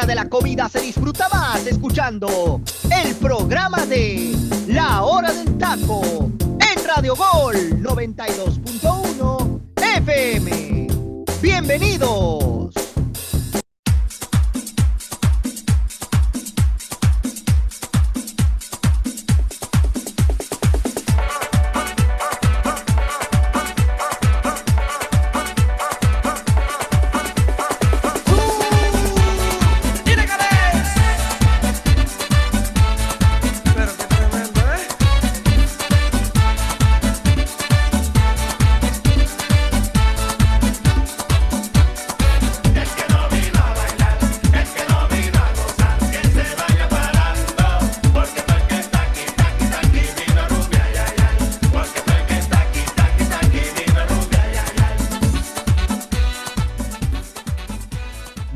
hora de la comida se disfruta más escuchando el programa de La Hora del Taco en Radio Gol 92.1 FM. ¡Bienvenidos!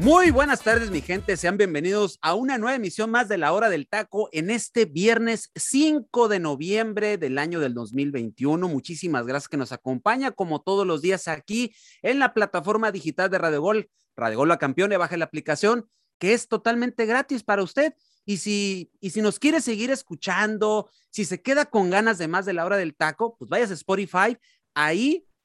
Muy buenas tardes, mi gente, sean bienvenidos a una nueva emisión más de La Hora del Taco en este viernes 5 de noviembre del año del 2021. Muchísimas gracias que nos acompaña como todos los días aquí en la plataforma digital de Radio Gol. Radio Gol la campeona, baje la aplicación que es totalmente gratis para usted. Y si nos quiere seguir escuchando, si se queda con ganas de más de La Hora del Taco, pues vayas a Spotify,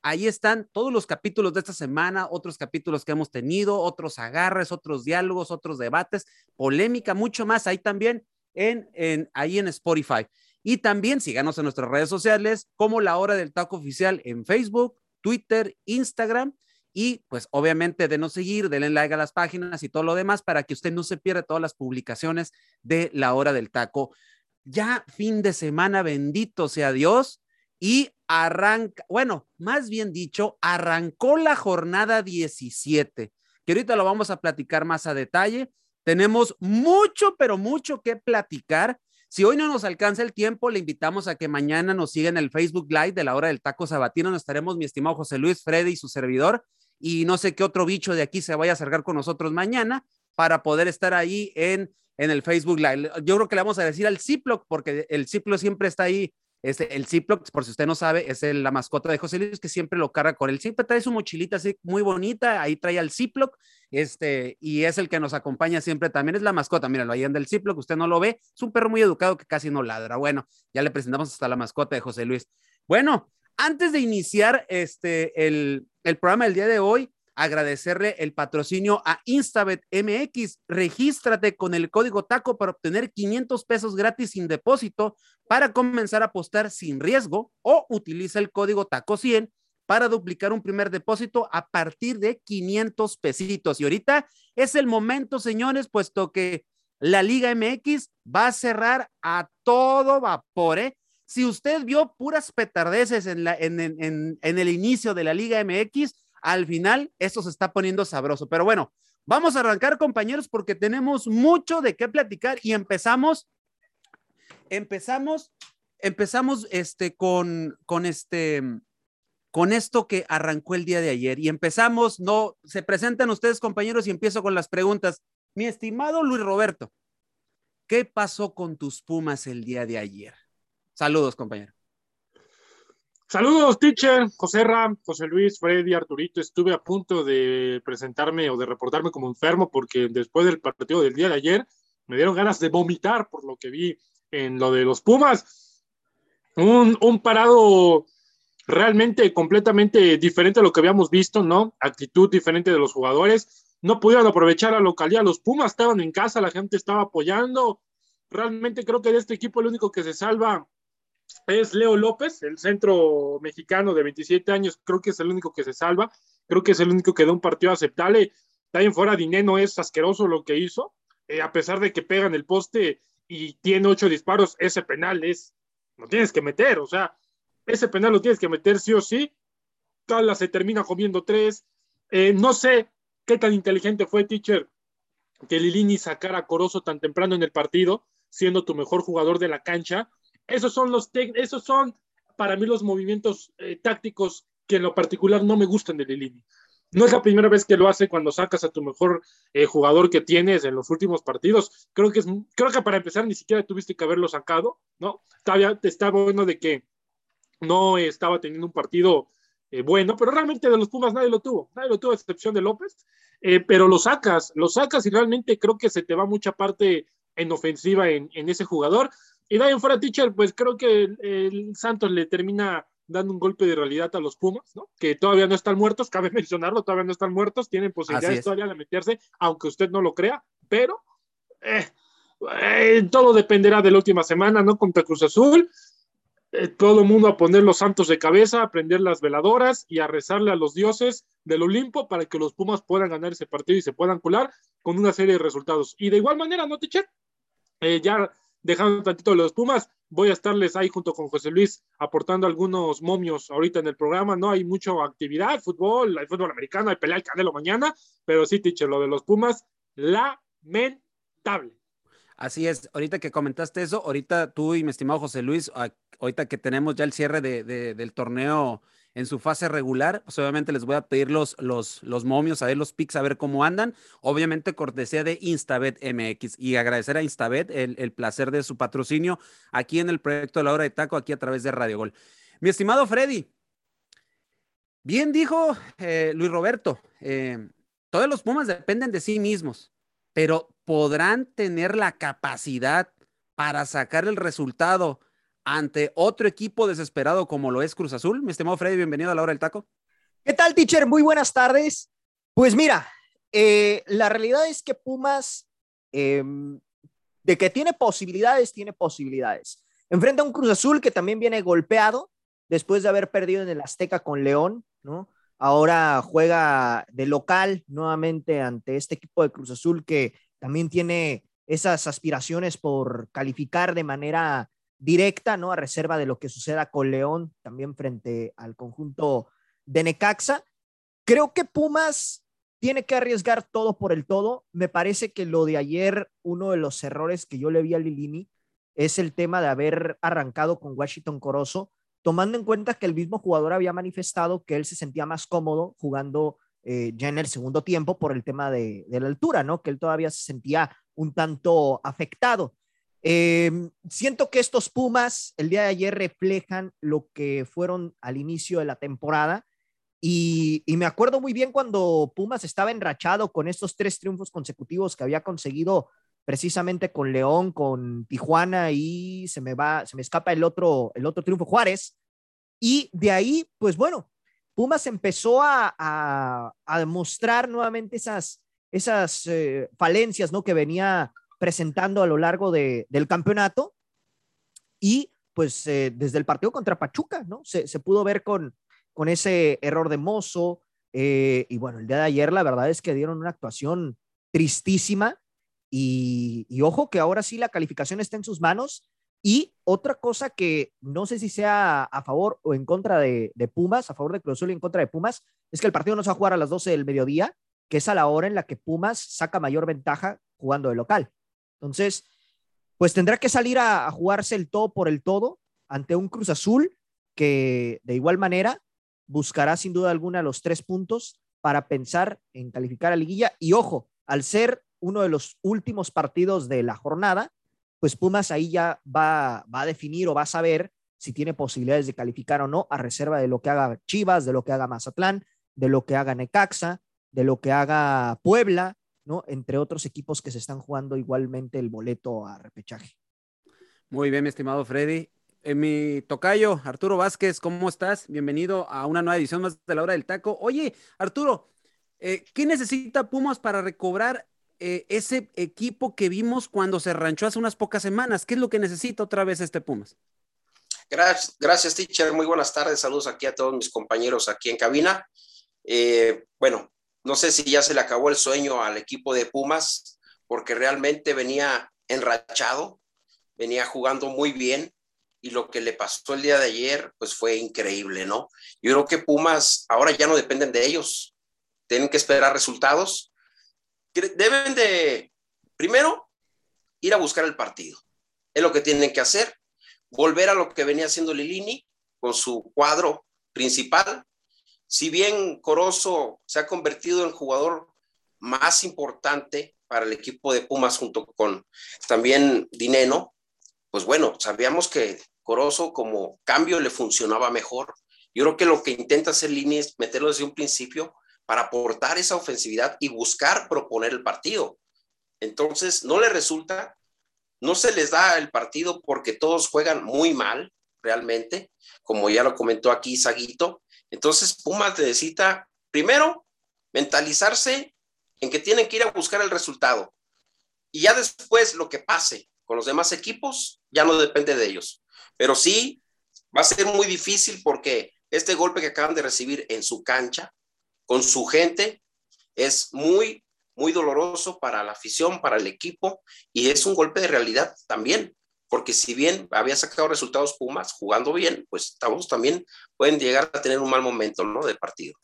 Ahí están todos los capítulos de esta semana, otros capítulos que hemos tenido, otros agarres, otros diálogos, otros debates, polémica, mucho más ahí también ahí en Spotify. Y también síganos en nuestras redes sociales como La Hora del Taco Oficial en Facebook, Twitter, Instagram y pues obviamente denos seguir, denle like a las páginas y todo lo demás para que usted no se pierda todas las publicaciones de La Hora del Taco. Ya fin de semana, bendito sea Dios. Y arrancó la jornada 17, que ahorita lo vamos a platicar más a detalle. Tenemos mucho, pero mucho que platicar. Si hoy no nos alcanza el tiempo, le invitamos a que mañana nos siga en el Facebook Live de La Hora del Taco Sabatino. Nos estaremos mi estimado José Luis, Freddy y su servidor, y no sé qué otro bicho de aquí se vaya a acercar con nosotros mañana para poder estar ahí en el Facebook Live. Yo creo que le vamos a decir al Ziploc, porque el Ziploc siempre está ahí. El Ziploc, por si usted no sabe, es la mascota de José Luis, que siempre lo carga con él. Siempre trae su mochilita así muy bonita, ahí trae al Ziploc, y es el que nos acompaña siempre también, es la mascota. Míralo, ahí anda el Ziploc, usted no lo ve, es un perro muy educado que casi no ladra. Bueno, ya le presentamos hasta la mascota de José Luis. Bueno, antes de iniciar el programa del día de hoy, agradecerle el patrocinio a Instabet MX. Regístrate con el código TACO para obtener $500 gratis sin depósito para comenzar a apostar sin riesgo, o utiliza el código TACO 100 para duplicar un primer depósito a partir de $500. Y ahorita es el momento, señores, puesto que la Liga MX va a cerrar a todo vapor, ¿eh? Si usted vio puras petardeces en el inicio de la Liga MX, al final, esto se está poniendo sabroso. Pero bueno, vamos a arrancar, compañeros, porque tenemos mucho de qué platicar y empezamos con esto que arrancó el día de ayer. Y empezamos, no, se presentan ustedes, compañeros, y empiezo con las preguntas. Mi estimado Luis Roberto, ¿qué pasó con tus Pumas el día de ayer? Saludos, compañero. Saludos, teacher, José Ram, José Luis, Freddy, Arturito. Estuve a punto de presentarme o de reportarme como enfermo porque después del partido del día de ayer me dieron ganas de vomitar por lo que vi en lo de los Pumas. Un parado realmente completamente diferente a lo que habíamos visto, ¿no? Actitud diferente de los jugadores. No pudieron aprovechar la localidad. Los Pumas estaban en casa, la gente estaba apoyando. Realmente creo que de este equipo el único que se salva es Leo López, el centro mexicano de 27 años, creo que es el único que se salva, creo que es el único que da un partido aceptable. También fuera Dineno, es asqueroso lo que hizo, a pesar de que pega en el poste y tiene 8 disparos, ese penal lo tienes que meter, o sea, ese penal lo tienes que meter sí o sí. Cala se termina comiendo 3, no sé qué tan inteligente fue, teacher, que Lilini sacara a Corozo tan temprano en el partido, siendo tu mejor jugador de la cancha. Esos son para mí los movimientos tácticos que en lo particular no me gustan de Lilini. No es la primera vez que lo hace cuando sacas a tu mejor jugador que tienes en los últimos partidos. Creo que para empezar ni siquiera tuviste que haberlo sacado, ¿no? Está bueno de que no estaba teniendo un partido bueno, pero realmente de los Pumas nadie lo tuvo, a excepción de López. pero lo sacas y realmente creo que se te va mucha parte en ofensiva en ese jugador. Y de ahí en fuera, teacher, pues creo que el Santos le termina dando un golpe de realidad a los Pumas, ¿no? Que todavía no están muertos, cabe mencionarlo, todavía no están muertos, tienen posibilidades todavía de meterse, aunque usted no lo crea, pero todo dependerá de la última semana, ¿no? Contra Cruz Azul, todo el mundo a poner los santos de cabeza, a prender las veladoras y a rezarle a los dioses del Olimpo para que los Pumas puedan ganar ese partido y se puedan colar con una serie de resultados. Y de igual manera, ¿no, teacher? Ya dejando un tantito de los Pumas, voy a estarles ahí junto con José Luis aportando algunos momios ahorita en el programa, ¿no? Hay mucha actividad, fútbol, hay fútbol americano, hay pelea al Canelo mañana, pero sí, teacher, lo de los Pumas, lamentable. Así es, ahorita que comentaste eso, ahorita tú y mi estimado José Luis, ahorita que tenemos ya el cierre del torneo en su fase regular, pues obviamente les voy a pedir los momios, a ver los picks, a ver cómo andan, obviamente cortesía de Instabet MX, y agradecer a Instabet el placer de su patrocinio aquí en el proyecto de La Hora de Taco, aquí a través de Radio Gol. Mi estimado Freddy, bien dijo Luis Roberto, todos los Pumas dependen de sí mismos, pero ¿podrán tener la capacidad para sacar el resultado ante otro equipo desesperado como lo es Cruz Azul? Mi estimado Freddy, bienvenido a La Hora del Taco. ¿Qué tal, teacher? Muy buenas tardes. Pues mira, la realidad es que Pumas, de que tiene posibilidades. Enfrenta a un Cruz Azul que también viene golpeado después de haber perdido en el Azteca con León, ¿no? Ahora juega de local nuevamente ante este equipo de Cruz Azul que también tiene esas aspiraciones por calificar de manera directa, ¿no? A reserva de lo que suceda con León, también frente al conjunto de Necaxa. Creo que Pumas tiene que arriesgar todo por el todo. Me parece que lo de ayer, uno de los errores que yo le vi a Lilini es el tema de haber arrancado con Washington Corozo, tomando en cuenta que el mismo jugador había manifestado que él se sentía más cómodo jugando ya en el segundo tiempo por el tema de la altura, ¿no? Que él todavía se sentía un tanto afectado. Siento que estos Pumas el día de ayer reflejan lo que fueron al inicio de la temporada y me acuerdo muy bien cuando Pumas estaba enrachado con estos 3 triunfos consecutivos que había conseguido precisamente con León, con Tijuana y se me escapa el otro triunfo, Juárez, y de ahí, pues bueno, Pumas empezó a demostrar nuevamente esas falencias, ¿no? Que venía presentando a lo largo del campeonato y pues desde el partido contra Pachuca, ¿no? Se pudo ver con ese error de Mozo y bueno, el día de ayer la verdad es que dieron una actuación tristísima y ojo que ahora sí la calificación está en sus manos. Y otra cosa que no sé si sea a favor o en contra de Pumas, a favor de Cruz Azul y en contra de Pumas, es que el partido no se va a jugar a las 12 del mediodía, que es a la hora en la que Pumas saca mayor ventaja jugando de local. Entonces, pues tendrá que salir a jugarse el todo por el todo ante un Cruz Azul que de igual manera buscará sin duda alguna los 3 puntos para pensar en calificar a liguilla. Y ojo, al ser uno de los últimos partidos de la jornada, pues Pumas ahí ya va a definir o va a saber si tiene posibilidades de calificar o no, a reserva de lo que haga Chivas, de lo que haga Mazatlán, de lo que haga Necaxa, de lo que haga Puebla, ¿no? Entre otros equipos que se están jugando igualmente el boleto a repechaje. Muy bien, mi estimado Freddy. Mi tocayo, Arturo Vázquez, ¿cómo estás? Bienvenido a una nueva edición más de La Hora del Taco. Oye, Arturo, ¿qué necesita Pumas para recobrar ese equipo que vimos cuando se ranchó hace unas pocas semanas? ¿Qué es lo que necesita otra vez este Pumas? Gracias, teacher. Muy buenas tardes. Saludos aquí a todos mis compañeros aquí en cabina. Bueno, no sé si ya se le acabó el sueño al equipo de Pumas, porque realmente venía enrachado, venía jugando muy bien, y lo que le pasó el día de ayer, pues fue increíble, ¿no? Yo creo que Pumas ahora ya no dependen de ellos. Tienen que esperar resultados. Deben de, primero, ir a buscar el partido. Es lo que tienen que hacer. Volver a lo que venía haciendo Lilini con su cuadro principal. Si bien Corozo se ha convertido en el jugador más importante para el equipo de Pumas junto con también Dineno, pues bueno, sabíamos que Corozo como cambio le funcionaba mejor. Yo creo que lo que intenta hacer Lilini es meterlo desde un principio para aportar esa ofensividad y buscar proponer el partido. Entonces, no le resulta, no se les da el partido porque todos juegan muy mal, realmente, como ya lo comentó aquí Saguito. Entonces, Pumas necesita, primero, mentalizarse en que tienen que ir a buscar el resultado. Y ya después, lo que pase con los demás equipos, ya no depende de ellos. Pero sí, va a ser muy difícil porque este golpe que acaban de recibir en su cancha, con su gente, es muy, muy doloroso para la afición, para el equipo, y es un golpe de realidad también, porque si bien había sacado resultados Pumas jugando bien, pues también pueden llegar a tener un mal momento, ¿no?, de partido.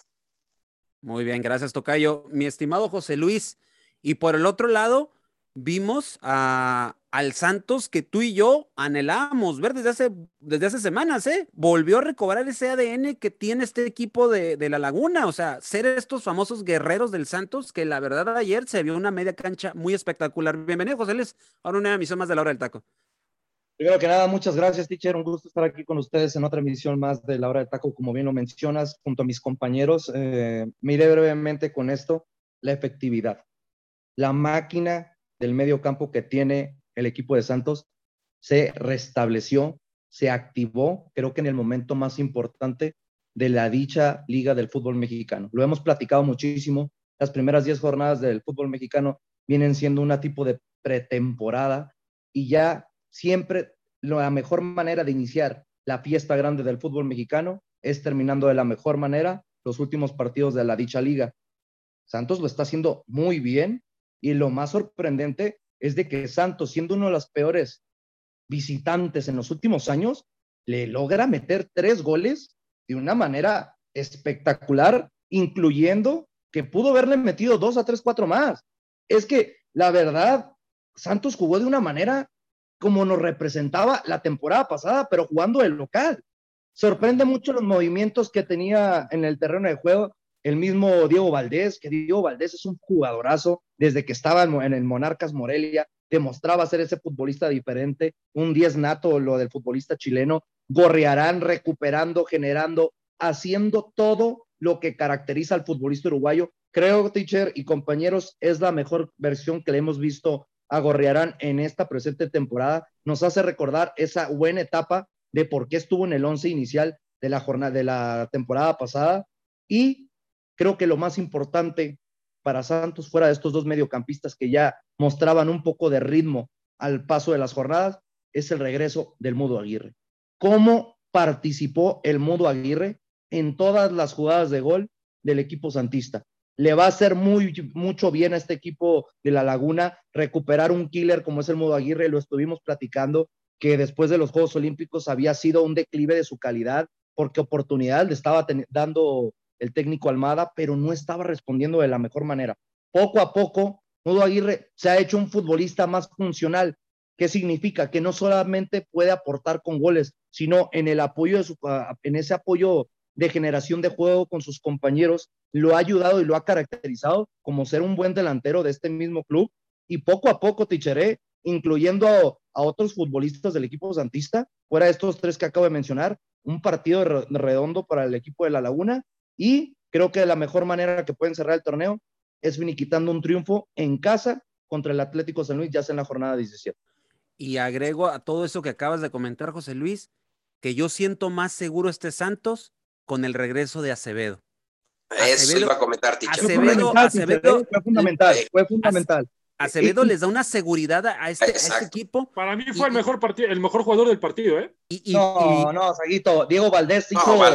Muy bien, gracias, Tocayo. Mi estimado José Luis, y por el otro lado, vimos al Santos que tú y yo anhelamos ver desde hace semanas, ¿eh? Volvió a recobrar ese ADN que tiene este equipo de La Laguna, o sea, ser estos famosos guerreros del Santos, que la verdad ayer se vio una media cancha muy espectacular. Bienvenido, José Luis, ahora una emisión más de La Hora del Taco. Primero que nada, muchas gracias, teacher, un gusto estar aquí con ustedes en otra emisión más de La Hora del Taco, como bien lo mencionas, junto a mis compañeros. Miré brevemente con esto, la efectividad, la máquina del medio campo que tiene el equipo de Santos se restableció, se activó, creo que en el momento más importante de la dicha liga del fútbol mexicano. Lo hemos platicado muchísimo, las primeras 10 jornadas del fútbol mexicano vienen siendo una tipo de pretemporada y ya siempre la mejor manera de iniciar la fiesta grande del fútbol mexicano es terminando de la mejor manera los últimos partidos de la dicha liga. Santos lo está haciendo muy bien. Y lo más sorprendente es de que Santos, siendo uno de los peores visitantes en los últimos años, le logra meter 3 goles de una manera espectacular, incluyendo que pudo haberle metido 2 a 3, 4 más. Es que, la verdad, Santos jugó de una manera como nos representaba la temporada pasada, pero jugando el local. Sorprende mucho los movimientos que tenía en el terreno de juego. El mismo Diego Valdés, que Diego Valdés es un jugadorazo, desde que estaba en el Monarcas Morelia, demostraba ser ese futbolista diferente, un 10 nato lo del futbolista chileno, Gorriarán recuperando, generando, haciendo todo lo que caracteriza al futbolista uruguayo. Creo, teacher y compañeros, es la mejor versión que le hemos visto a Gorriarán en esta presente temporada. Nos hace recordar esa buena etapa de por qué estuvo en el 11 inicial de la temporada pasada. Y creo que lo más importante para Santos, fuera de estos 2 mediocampistas que ya mostraban un poco de ritmo al paso de las jornadas, es el regreso del Mudo Aguirre. ¿Cómo participó el Mudo Aguirre en todas las jugadas de gol del equipo santista? Le va a hacer mucho bien a este equipo de La Laguna recuperar un killer como es el Mudo Aguirre. Lo estuvimos platicando, que después de los Juegos Olímpicos había sido un declive de su calidad, porque oportunidad le estaba dando el técnico Almada, pero no estaba respondiendo de la mejor manera. Poco a poco, Mudo Aguirre se ha hecho un futbolista más funcional. ¿Qué significa? Que no solamente puede aportar con goles, sino en el apoyo en ese apoyo de generación de juego con sus compañeros, lo ha ayudado y lo ha caracterizado como ser un buen delantero de este mismo club. Y poco a poco, Ticharé, incluyendo a otros futbolistas del equipo santista, fuera de estos 3 que acabo de mencionar, un partido redondo para el equipo de La Laguna. Y creo que la mejor manera que pueden cerrar el torneo es finiquitando un triunfo en casa contra el Atlético San Luis, ya sea en la jornada 17. Y agrego a todo eso que acabas de comentar, José Luis, que yo siento más seguro este Santos con el regreso de Acevedo. Eso iba a comentar, Ticho. Fue fundamental. Acevedo les da una seguridad a este equipo. Para mí fue el mejor partido, el mejor jugador del partido, ¿eh? Saguito, Diego Valdés dijo a toda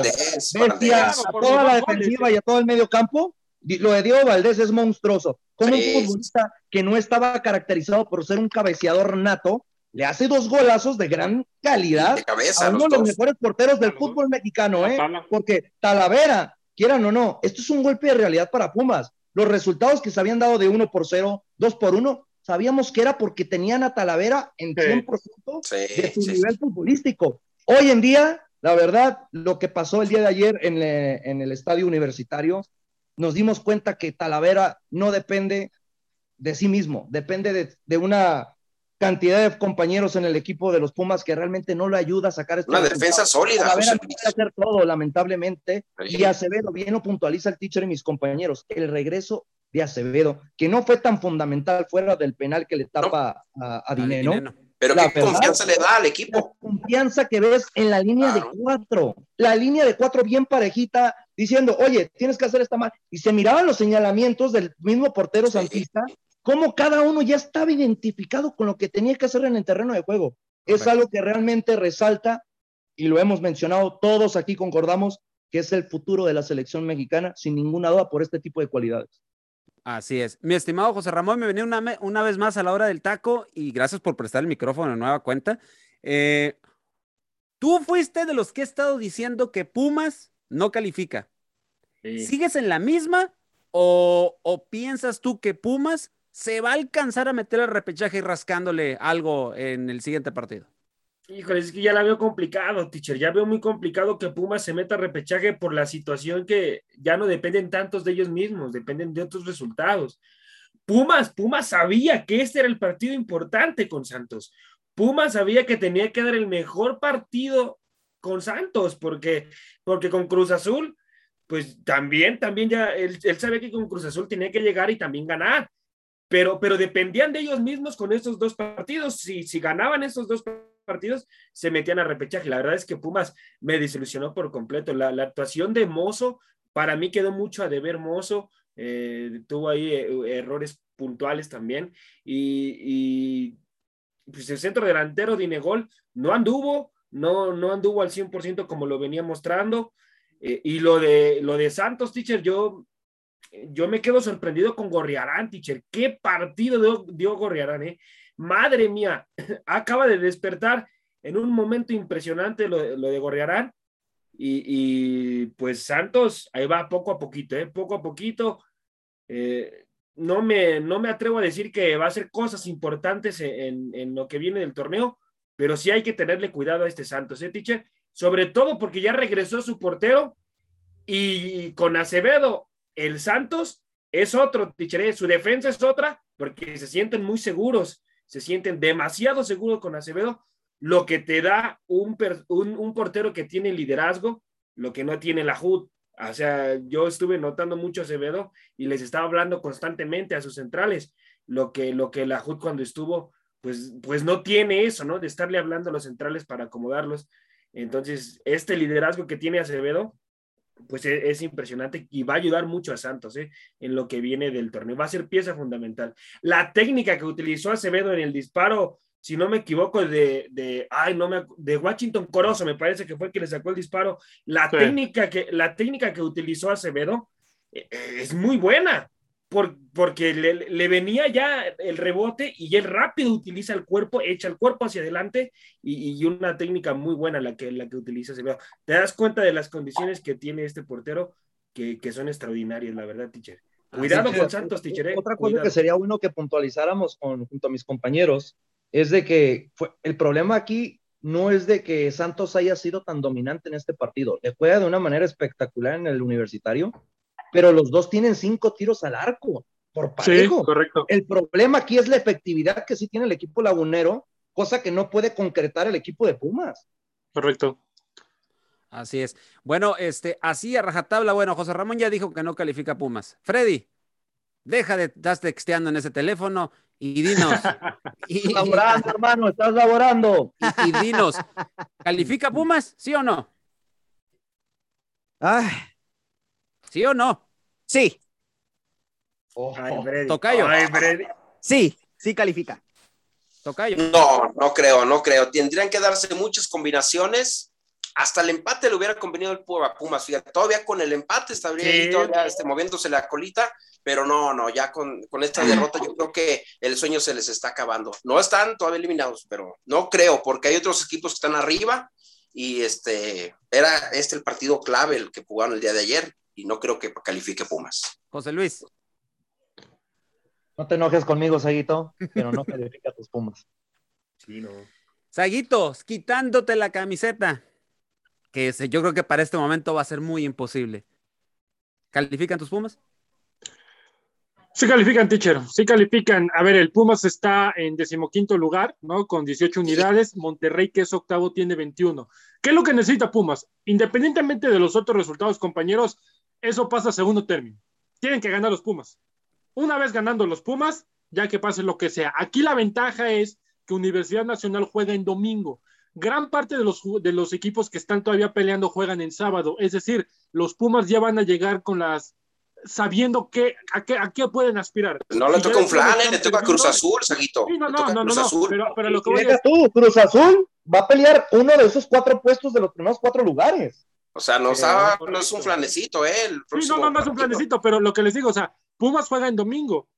la defensiva y a todo el medio campo. Lo de Diego Valdés es monstruoso. Como un futbolista que no estaba caracterizado por ser un cabeceador nato, le hace 2 golazos de gran calidad de cabeza, a uno de los mejores porteros del fútbol mexicano, ¿eh? Porque Talavera, quieran o no, esto es un golpe de realidad para Pumas. Los resultados que se habían dado de 1-0, 2-1, sabíamos que era porque tenían a Talavera en 100% de su nivel futbolístico. Hoy en día, la verdad, lo que pasó el día de ayer en el estadio universitario, nos dimos cuenta que Talavera no depende de sí mismo, depende de una cantidad de compañeros en el equipo de los Pumas que realmente no le ayuda a sacar esto. Una defensa sólida. Talavera no puede hacer todo, lamentablemente. Sí. Y Acevedo, bien lo puntualiza el teacher y mis compañeros, el regreso de Acevedo, que no fue tan fundamental fuera del penal que le tapa a Dineno. Pero la qué confianza le da al equipo. La confianza que ves en la línea de cuatro. La línea de cuatro bien parejita, diciendo, oye, tienes que hacer esta mal. Y se miraban los señalamientos del mismo portero santista, cómo cada uno ya estaba identificado con lo que tenía que hacer en el terreno de juego. Es algo que realmente resalta, y lo hemos mencionado, todos aquí concordamos, que es el futuro de la selección mexicana, sin ninguna duda, por este tipo de cualidades. Así es. Mi estimado José Ramón, bienvenido una vez más a La Hora del Taco, y gracias por prestar el micrófono de nueva cuenta. Tú fuiste de los que he estado diciendo que Pumas no califica. Sí. ¿Sigues en la misma o piensas tú que Pumas se va a alcanzar a meter el repechaje y rascándole algo en el siguiente partido? Híjole, es que ya la veo complicado, teacher. Ya veo muy complicado que Pumas se meta a repechaje por la situación que ya no dependen tantos de ellos mismos, dependen de otros resultados. Pumas sabía que este era el partido importante con Santos. Pumas sabía que tenía que dar el mejor partido con Santos, porque con Cruz Azul, pues también ya él sabía que con Cruz Azul tenía que llegar y también ganar. Pero dependían de ellos mismos con estos dos partidos. Si ganaban estos dos partidos, se metían a repechaje. La verdad es que Pumas me desilusionó por completo. La actuación de Mozo, para mí quedó mucho a deber Mozo, tuvo ahí errores puntuales también, y pues el centro delantero Dinegol no anduvo al 100% como lo venía mostrando, y lo de Santos, teacher, yo me quedo sorprendido con Gorriarán, teacher. ¿Qué partido dio Gorriarán, eh? Madre mía, acaba de despertar en un momento impresionante lo de Gorriarán, y pues Santos ahí va poco a poquito, no me atrevo a decir que va a hacer cosas importantes en lo que viene del torneo, pero sí hay que tenerle cuidado a este Santos, teacher, sobre todo porque ya regresó su portero, y con Acevedo el Santos es otro, teacher, su defensa es otra, porque se sienten muy seguros. Se sienten demasiado seguros con Acevedo, lo que te da un portero que tiene liderazgo, lo que no tiene la HUD. O sea, yo estuve notando mucho a Acevedo y les estaba hablando constantemente a sus centrales, lo que la HUD cuando estuvo, pues no tiene eso, ¿no? De estarle hablando a los centrales para acomodarlos. Entonces, este liderazgo que tiene Acevedo, pues es impresionante y va a ayudar mucho a Santos, en lo que viene del torneo. Va a ser pieza fundamental. La técnica que utilizó Acevedo en el disparo, si no me equivoco, de Washington Corozo, me parece que fue el que le sacó el disparo. La técnica que utilizó Acevedo es muy buena, porque le venía ya el rebote y él rápido utiliza el cuerpo, echa el cuerpo hacia adelante, y una técnica muy buena la que utiliza Acevedo. Te das cuenta de las condiciones que tiene este portero, que son extraordinarias, la verdad, teacher. Cuidado con Santos, teacher. Otra cosa que sería bueno que puntualizáramos junto a mis compañeros es de que el problema aquí no es de que Santos haya sido tan dominante en este partido. Le juega de una manera espectacular en el universitario, pero los dos tienen 5 tiros al arco por parejo. Sí, correcto. El problema aquí es la efectividad que sí tiene el equipo lagunero, cosa que no puede concretar el equipo de Pumas. Correcto. Así es. Bueno, así a rajatabla. Bueno, José Ramón ya dijo que no califica Pumas. Freddy, deja de estar texteando en ese teléfono y dinos. Estás laborando, hermano, estás laborando. Y dinos, ¿califica Pumas? ¿Sí o no? Ay. ¿Sí o no? Sí. Tocayo. Sí califica. Tocayo. No creo. Tendrían que darse muchas combinaciones. Hasta el empate le hubiera convenido el Pumas. Todavía con el empate estaría ahí todavía moviéndose la colita, pero no, ya con esta derrota yo creo que el sueño se les está acabando. No están todavía eliminados, pero no creo, porque hay otros equipos que están arriba y era el partido clave el que jugaron el día de ayer. Y no creo que califique Pumas. José Luis. No te enojes conmigo, Saguito, pero no califica tus Pumas. Sí, no. Saguito, quitándote la camiseta, que yo creo que para este momento va a ser muy imposible. ¿Califican tus Pumas? Sí califican, teacher, sí califican. A ver, el Pumas está en 15º lugar, ¿no? Con 18 unidades. Monterrey, que es octavo, tiene 21. ¿Qué es lo que necesita Pumas? Independientemente de los otros resultados, compañeros, eso pasa a segundo término. Tienen que ganar los Pumas. Una vez ganando los Pumas, ya que pase lo que sea. Aquí la ventaja es que Universidad Nacional juega en domingo. Gran parte de los equipos que están todavía peleando juegan en sábado. Es decir, los Pumas ya van a llegar con las... sabiendo a qué pueden aspirar. No le toca un flan, le toca Cruz Azul, Saguito. Sí, no, pero lo que voy a decir... tú, Cruz Azul va a pelear uno de esos 4 puestos de los primeros 4 lugares. O sea, no es un flanecito, el próximo. Sí, no es un flanecito, pero lo que les digo, o sea, Pumas juega en domingo.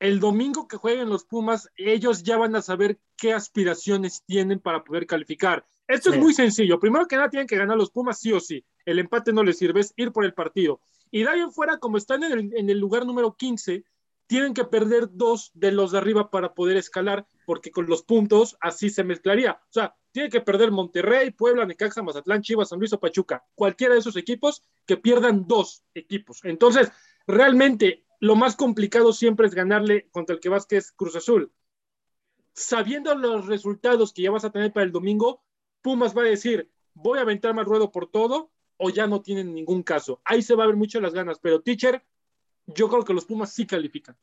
El domingo que jueguen los Pumas, ellos ya van a saber qué aspiraciones tienen para poder calificar. Esto sí. Es muy sencillo. Primero que nada tienen que ganar los Pumas sí o sí. El empate no les sirve, es ir por el partido. Y de ahí en fuera, como están en el lugar número 15, tienen que perder 2 de los de arriba para poder escalar, porque con los puntos así se mezclaría. O sea, tiene que perder Monterrey, Puebla, Necaxa, Mazatlán, Chivas, San Luis o Pachuca. Cualquiera de esos equipos que pierdan 2 equipos. Entonces, realmente, lo más complicado siempre es ganarle contra el que vas, que es Cruz Azul. Sabiendo los resultados que ya vas a tener para el domingo, Pumas va a decir, voy a aventar más ruedo por todo, o ya no tienen ningún caso. Ahí se va a ver mucho las ganas, pero teacher, yo creo que los Pumas sí califican.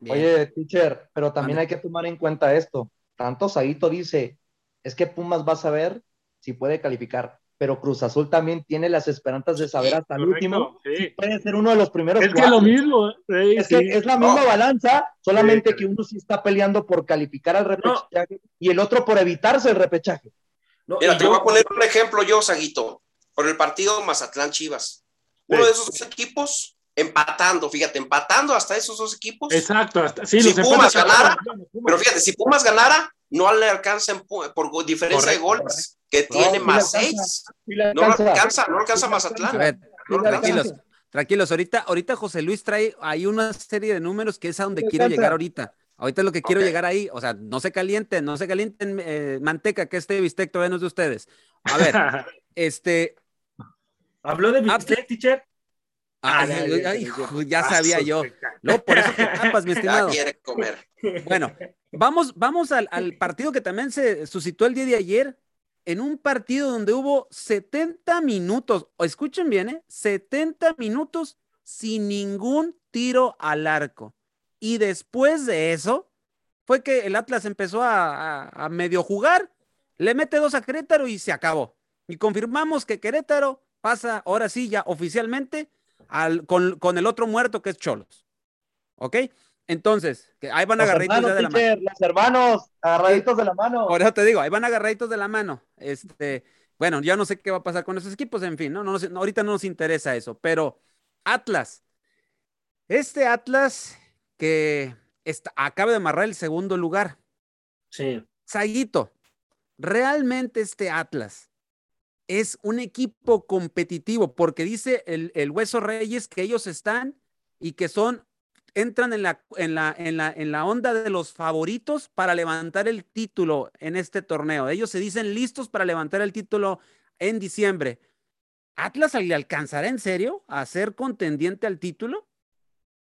Bien. Oye, teacher, pero también hay que tomar en cuenta esto. Tanto Saguito dice, es que Pumas va a saber si puede calificar, pero Cruz Azul también tiene las esperanzas de saber hasta el último si puede ser uno de los primeros. Es 4. Que lo mismo. Es la misma balanza, solamente que uno sí está peleando por calificar al repechaje y el otro por evitarse el repechaje. No, mira, te voy a poner un ejemplo yo, Saguito. Por el partido Mazatlán-Chivas. Uno de esos 2 equipos empatando hasta esos 2 equipos. Exacto. Si Pumas ganara, pero fíjate, si Pumas ganara, no le alcanza por diferencia de goles, que tiene más 6. No le alcanza Mazatlán. A ver, tranquilos. Ahorita José Luis trae ahí una serie de números que es a donde quiero llegar ahorita. Ahorita es lo que quiero llegar ahí, o sea, no se calienten manteca, que este bistec todavía no es de ustedes. A ver, ¿habló de bistec, teacher? Ya sabía yo. No, por eso te tapas, mi estimado. Ya quiere comer. Bueno, vamos al partido que también se suscitó el día de ayer, en un partido donde hubo 70 minutos, escuchen bien, 70 minutos sin ningún tiro al arco. Y después de eso, fue que el Atlas empezó a medio jugar, le mete 2 a Querétaro y se acabó. Y confirmamos que Querétaro pasa, ahora sí, ya oficialmente, con el otro muerto que es Xolos. ¿Ok? Entonces, que ahí van agarraditos de la mano. Los hermanos, agarraditos de la mano. Por eso te digo, ahí van agarraditos de la mano. Bueno, yo no sé qué va a pasar con esos equipos, en fin, no, ahorita no nos interesa eso, pero Atlas. Este Atlas... que acaba de amarrar el segundo lugar. Sí. Saguito, realmente este Atlas es un equipo competitivo, porque dice el Hueso Reyes que ellos están y que entran en la onda de los favoritos para levantar el título en este torneo. Ellos se dicen listos para levantar el título en diciembre. ¿Atlas le alcanzará en serio a ser contendiente al título?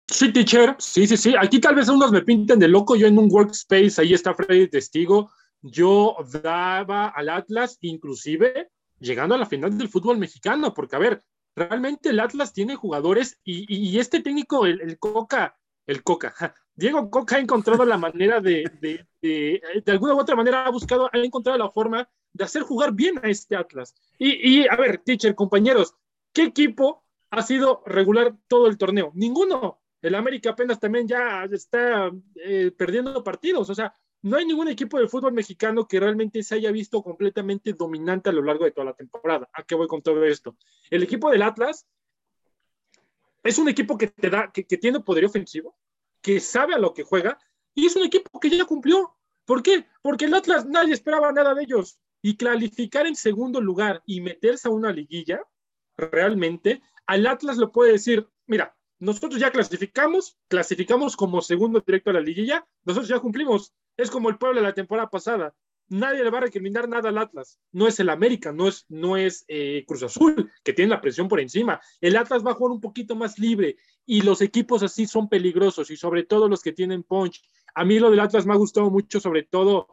Sí, teacher, sí. Aquí tal vez unos me pinten de loco. Yo en un workspace, ahí está Freddy testigo, yo daba al Atlas, inclusive llegando a la final del fútbol mexicano, porque a ver, realmente el Atlas tiene jugadores y este técnico, el Cocca, Diego Cocca ha encontrado la manera de alguna u otra manera ha encontrado la forma de hacer jugar bien a este Atlas. Y a ver, teacher, compañeros, ¿qué equipo ha sido regular todo el torneo? Ninguno. El América apenas también ya está perdiendo partidos. O sea, no hay ningún equipo de fútbol mexicano que realmente se haya visto completamente dominante a lo largo de toda la temporada. ¿A qué voy con todo esto? El equipo del Atlas es un equipo que te da, que tiene poder ofensivo, que sabe a lo que juega, y es un equipo que ya cumplió. ¿Por qué? Porque el Atlas nadie esperaba nada de ellos. Y calificar en segundo lugar y meterse a una liguilla, realmente, al Atlas lo puede decir, mira, nosotros ya clasificamos como segundo directo a la liguilla, nosotros ya cumplimos. Es como el Puebla la temporada pasada. nadie le va a recriminar nada al Atlas. No es el América, no es Cruz Azul, que tiene la presión por encima. El Atlas va a jugar un poquito más libre y los equipos así son peligrosos, y sobre todo los que tienen punch. A mí lo del Atlas me ha gustado mucho, sobre todo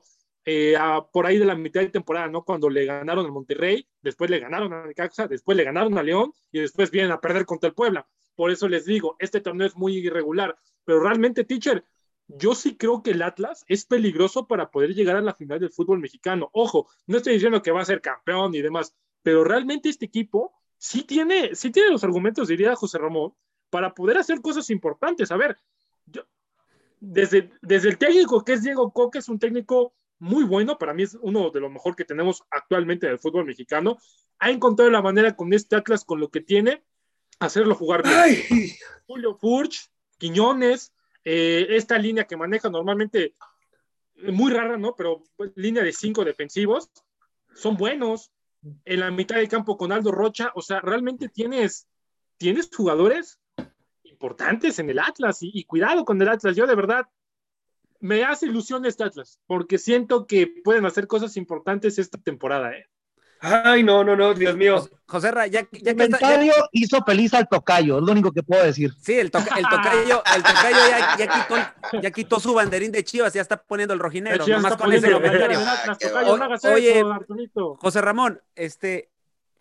por ahí de la mitad de temporada, ¿no? Cuando le ganaron al Monterrey, después le ganaron a Necaxa, después le ganaron a León y después vienen a perder contra el Puebla. Por eso les digo, este torneo es muy irregular, pero realmente, teacher, yo sí creo que el Atlas es peligroso para poder llegar a la final del fútbol mexicano. Ojo, no estoy diciendo que va a ser campeón y demás, pero realmente este equipo sí tiene los argumentos, diría José Ramón, para poder hacer cosas importantes. A ver, yo, desde el técnico que es Diego Cocca, es un técnico muy bueno, para mí es uno de los mejores que tenemos actualmente en el fútbol mexicano, ha encontrado la manera con este Atlas, con lo que tiene, hacerlo jugar bien. ¡Ay! Julio Furch, Quiñones, esta línea que maneja normalmente, muy rara, ¿no? Pero pues, línea de 5 defensivos, son buenos, en la mitad del campo con Aldo Rocha, o sea, realmente tienes jugadores importantes en el Atlas, y cuidado con el Atlas. Yo de verdad, me hace ilusión este Atlas, porque siento que pueden hacer cosas importantes esta temporada, ¿eh? Ay, no, Dios mío. José Ra, ya que el comentario hizo feliz al tocayo, es lo único que puedo decir. Sí, el tocayo ya quitó su banderín de Chivas, ya está poniendo el rojinegro, nomás con ese comentario. Oye, José Ramón,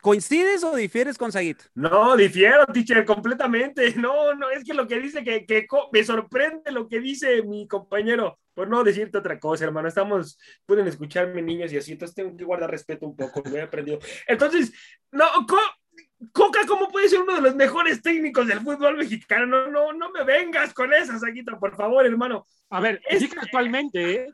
¿coincides o difieres con Saguit? No, difiero, teacher, completamente. No, es que lo que dice, que me sorprende lo que dice mi compañero. Por no decirte otra cosa, hermano, pueden escucharme niños y así, entonces tengo que guardar respeto un poco, lo he aprendido. Entonces, no, Cocca, ¿cómo puede ser uno de los mejores técnicos del fútbol mexicano? No me vengas con esa, Saguita, por favor, hermano. A ver, dije actualmente,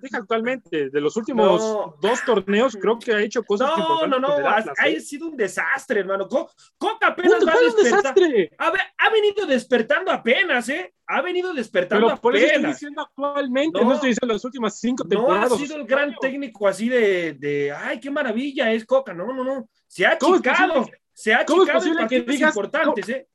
de los últimos dos torneos, creo que ha hecho cosas importantes. Ha sido un desastre, hermano. Cocca apenas va a despertar. A ver, ha venido despertando apenas, ¿eh? Ha venido despertando apenas. Pero por eso estoy diciendo actualmente, no estoy diciendo las últimas 5 temporadas. No ha sido el gran técnico así de ¡ay, qué maravilla es Cocca! No. Se ha achicado. Se ha achicado en partidos importantes, ¿eh?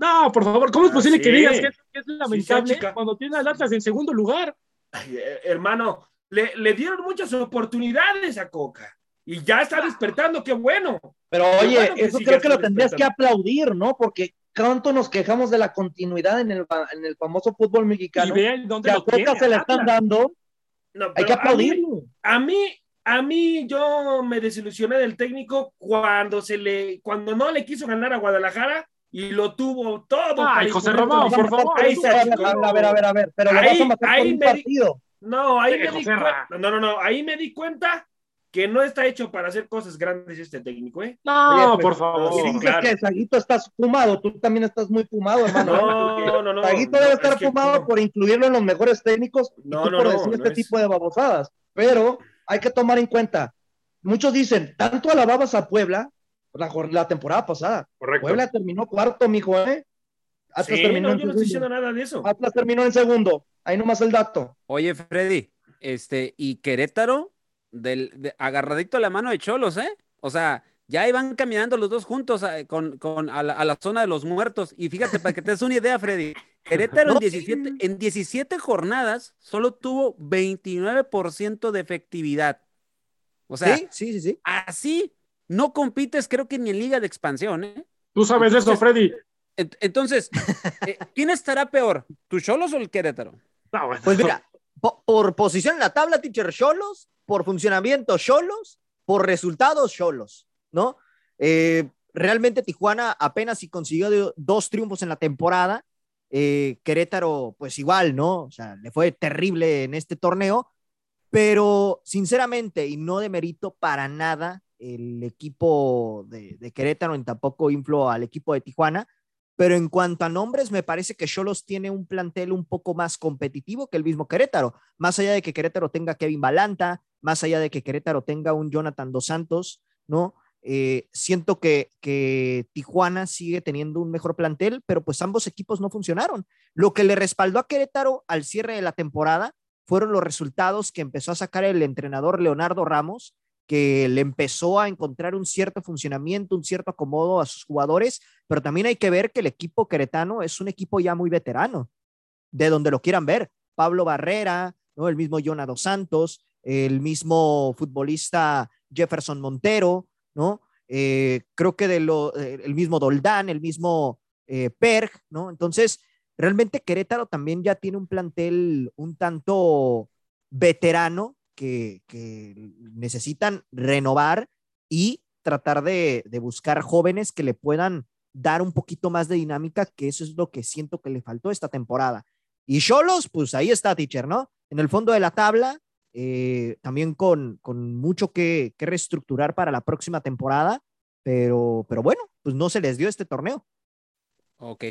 No, por favor, ¿cómo es posible que digas que es lamentable cuando tiene al Atlas en segundo lugar? Ay, hermano, le dieron muchas oportunidades a Cocca y ya está despertando, qué bueno. Pero oye, bueno, eso creo que lo tendrías que aplaudir, ¿no? Porque tanto nos quejamos de la continuidad en el famoso fútbol mexicano. Y vean dónde lo tiene, a Cocca se le están dando. No, hay que aplaudirlo. A mí yo me desilusioné del técnico cuando no le quiso ganar a Guadalajara y lo tuvo todo. Ay, José Ramón, por favor. A ver, pero lo vas a matar por un partido. Ahí me di cuenta que no está hecho para hacer cosas grandes este técnico, ¿eh? No, oye, por favor. Si dices que Saguito estás fumado, tú también estás muy fumado, hermano. No. Saguito debe estar fumado por incluirlo en los mejores técnicos y tú por decir tipo de babosadas, pero hay que tomar en cuenta, muchos dicen, tanto alababas a Puebla la temporada pasada. Correcto. Puebla terminó cuarto, mijo, ¿eh? Atlas terminó en segundo. Yo no estoy diciendo nada de eso. Atlas terminó en segundo, ahí nomás el dato. Oye, Freddy, y Querétaro, agarradito a la mano de Xolos, ¿eh? O sea, ya iban caminando los dos juntos a la zona de los muertos. Y fíjate, para que te des una idea, Freddy, Querétaro en 17 jornadas solo tuvo 29% de efectividad. O sea, sí. Así no compites, creo que ni en Liga de Expansión, ¿eh? Tú sabes eso, Freddy. Entonces, ¿quién estará peor? ¿Tu Xolos o el Querétaro? No, bueno. Pues mira, por posición en la tabla, teacher, Xolos, por funcionamiento, Xolos, por resultados, Xolos, ¿no? Realmente Tijuana apenas si consiguió 2 triunfos en la temporada. Querétaro, pues igual, ¿no? O sea, le fue terrible en este torneo, pero sinceramente, y no demerito para nada el equipo de Querétaro, ni tampoco infló al equipo de Tijuana, pero en cuanto a nombres, me parece que Xolos tiene un plantel un poco más competitivo que el mismo Querétaro, más allá de que Querétaro tenga Kevin Balanta, más allá de que Querétaro tenga un Jonathan Dos Santos, ¿no? Siento que Tijuana sigue teniendo un mejor plantel, pero pues ambos equipos no funcionaron. Lo que le respaldó a Querétaro al cierre de la temporada fueron los resultados que empezó a sacar el entrenador Leonardo Ramos, que le empezó a encontrar un cierto funcionamiento, un cierto acomodo a sus jugadores, pero también hay que ver que el equipo queretano es un equipo ya muy veterano, de donde lo quieran ver. Pablo Barrera, ¿no? El mismo Jonathan Dos Santos, el mismo futbolista Jefferson Montero, ¿no? Creo que el mismo Doldán, el mismo Perg, ¿no? Entonces, realmente Querétaro también ya tiene un plantel un tanto veterano que necesitan renovar y tratar de buscar jóvenes que le puedan dar un poquito más de dinámica, que eso es lo que siento que le faltó esta temporada. Y Xolos, pues ahí está, teacher, ¿no? En el fondo de la tabla, también con mucho que reestructurar para la próxima temporada, pero bueno, pues no se les dio este torneo. Ok.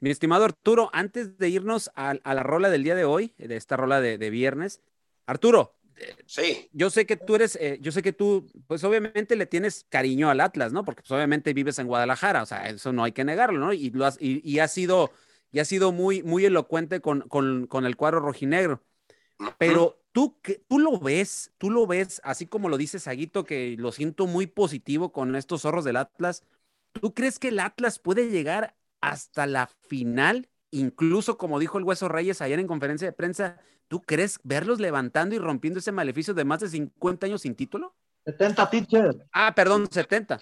Mi estimado Arturo, antes de irnos a la rola del día de hoy, de esta rola de viernes, Arturo, sí. Yo sé que tú eres, pues obviamente le tienes cariño al Atlas, ¿no? Porque pues, obviamente vives en Guadalajara, o sea, eso no hay que negarlo, ¿no? Y lo has, y has sido muy, muy elocuente con el cuadro rojinegro. Pero tú lo ves, así como lo dice Saguito, que lo siento muy positivo con estos zorros del Atlas. ¿Tú crees que el Atlas puede llegar hasta la final? Incluso, como dijo el Hueso Reyes ayer en conferencia de prensa, ¿tú crees verlos levantando y rompiendo ese maleficio de más de 50 años sin título? 70, teacher. Ah, perdón, 70.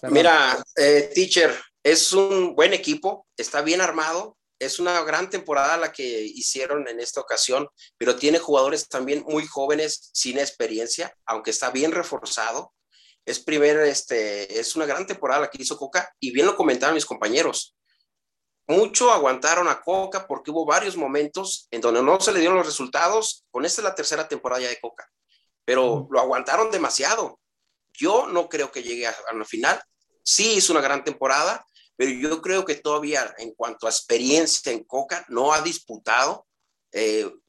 Perdón. Mira, teacher, es un buen equipo, está bien armado, es una gran temporada la que hicieron en esta ocasión, pero tiene jugadores también muy jóvenes, sin experiencia, aunque está bien reforzado. Es una gran temporada la que hizo Cocca, y bien lo comentaron mis compañeros. Mucho aguantaron a Cocca porque hubo varios momentos en donde no se le dieron los resultados. Con esta es la tercera temporada ya de Cocca, pero lo aguantaron demasiado. Yo no creo que llegue a la final. Sí hizo una gran temporada, pero yo creo que todavía en cuanto a experiencia en Cocca no ha disputado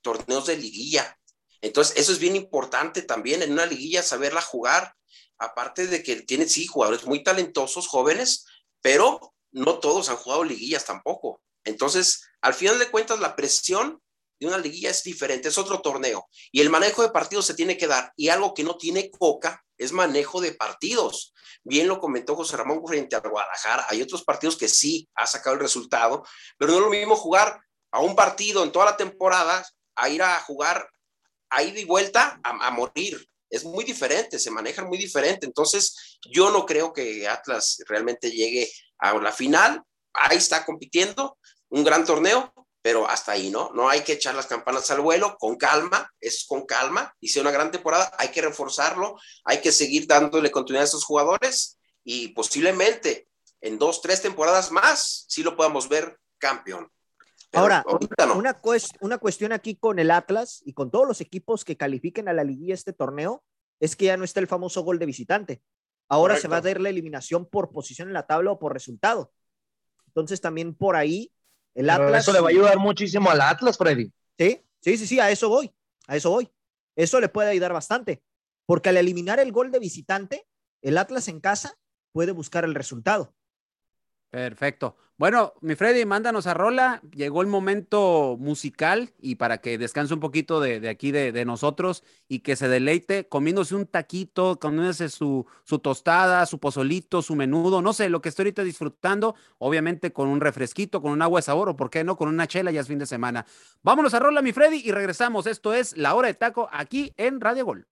torneos de liguilla. Entonces eso es bien importante también en una liguilla, saberla jugar. Aparte de que tiene sí jugadores muy talentosos, jóvenes, pero no todos han jugado liguillas tampoco. Entonces, al final de cuentas, la presión de una liguilla es diferente, es otro torneo. Y el manejo de partidos se tiene que dar. Y algo que no tiene Cocca es manejo de partidos. Bien lo comentó José Ramón frente a Guadalajara. Hay otros partidos que sí ha sacado el resultado, pero no es lo mismo jugar a un partido en toda la temporada a ir a jugar a ida y vuelta a morir. Es muy diferente, se manejan muy diferente. Entonces, yo no creo que Atlas realmente llegue a la final. Ahí está compitiendo, un gran torneo, pero hasta ahí, ¿no? No hay que echar las campanas al vuelo, con calma, es con calma. Hice una gran temporada, hay que reforzarlo, hay que seguir dándole continuidad a estos jugadores y posiblemente en 2, 3 temporadas más sí lo podamos ver campeón. Pero ahora, no. Una cuestión aquí con el Atlas y con todos los equipos que califiquen a la liguilla este torneo es que ya no está el famoso gol de visitante. Ahora correcto. Se va a dar la eliminación por posición en la tabla o por resultado. Entonces también por ahí el pero Atlas... Eso le va a ayudar muchísimo al Atlas, Freddy. Sí, a eso voy. Eso le puede ayudar bastante. Porque al eliminar el gol de visitante, el Atlas en casa puede buscar el resultado. Perfecto. Bueno, mi Freddy, mándanos a rola. Llegó el momento musical y para que descanse un poquito de aquí de nosotros y que se deleite comiéndose un taquito, comiéndose su tostada, su pozolito, su menudo, no sé, lo que estoy ahorita disfrutando, obviamente con un refresquito, con un agua de sabor o por qué no, con una chela, ya es fin de semana. Vámonos a rola, mi Freddy, y regresamos. Esto es La Hora de Taco aquí en Radio Gol.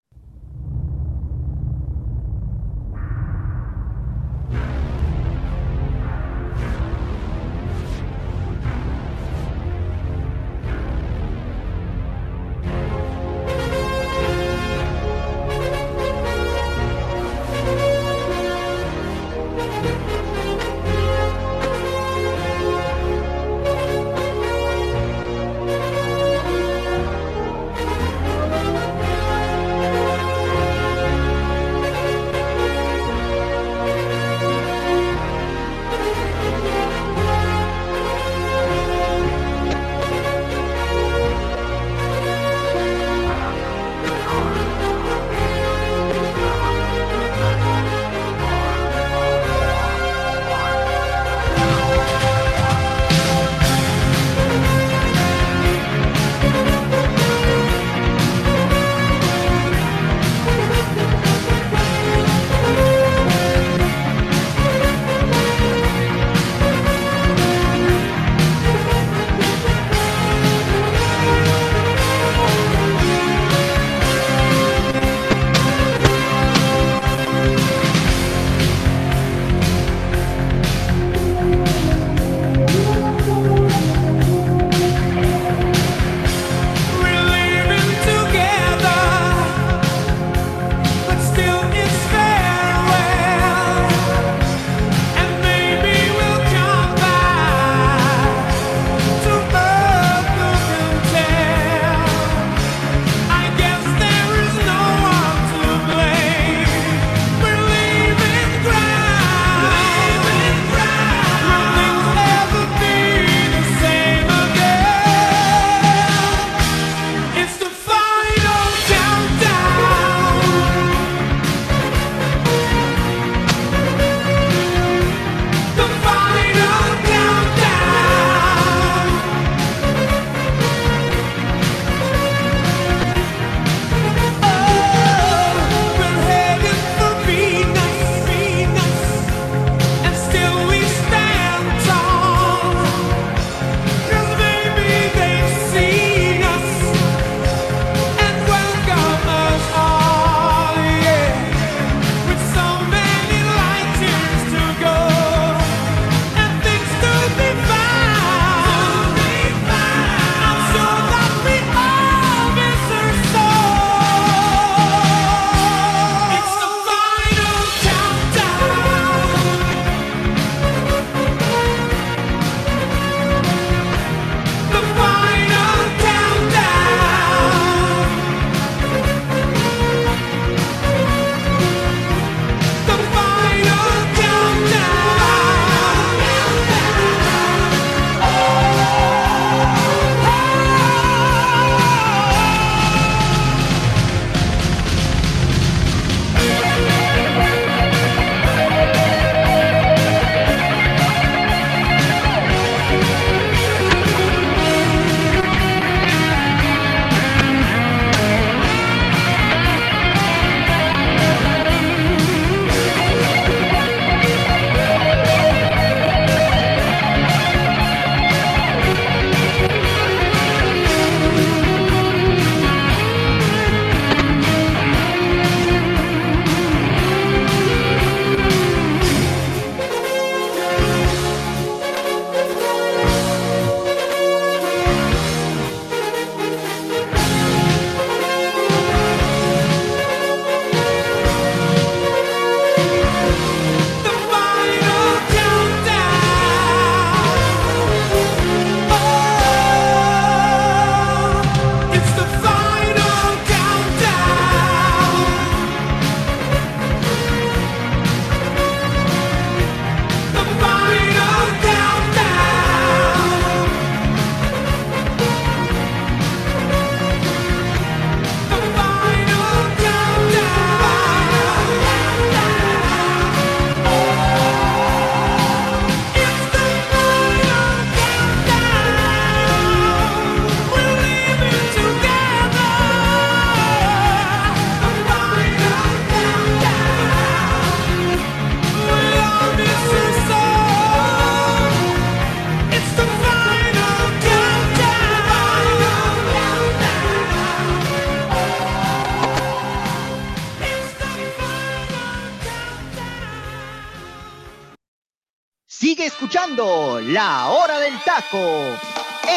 escuchando La Hora del Taco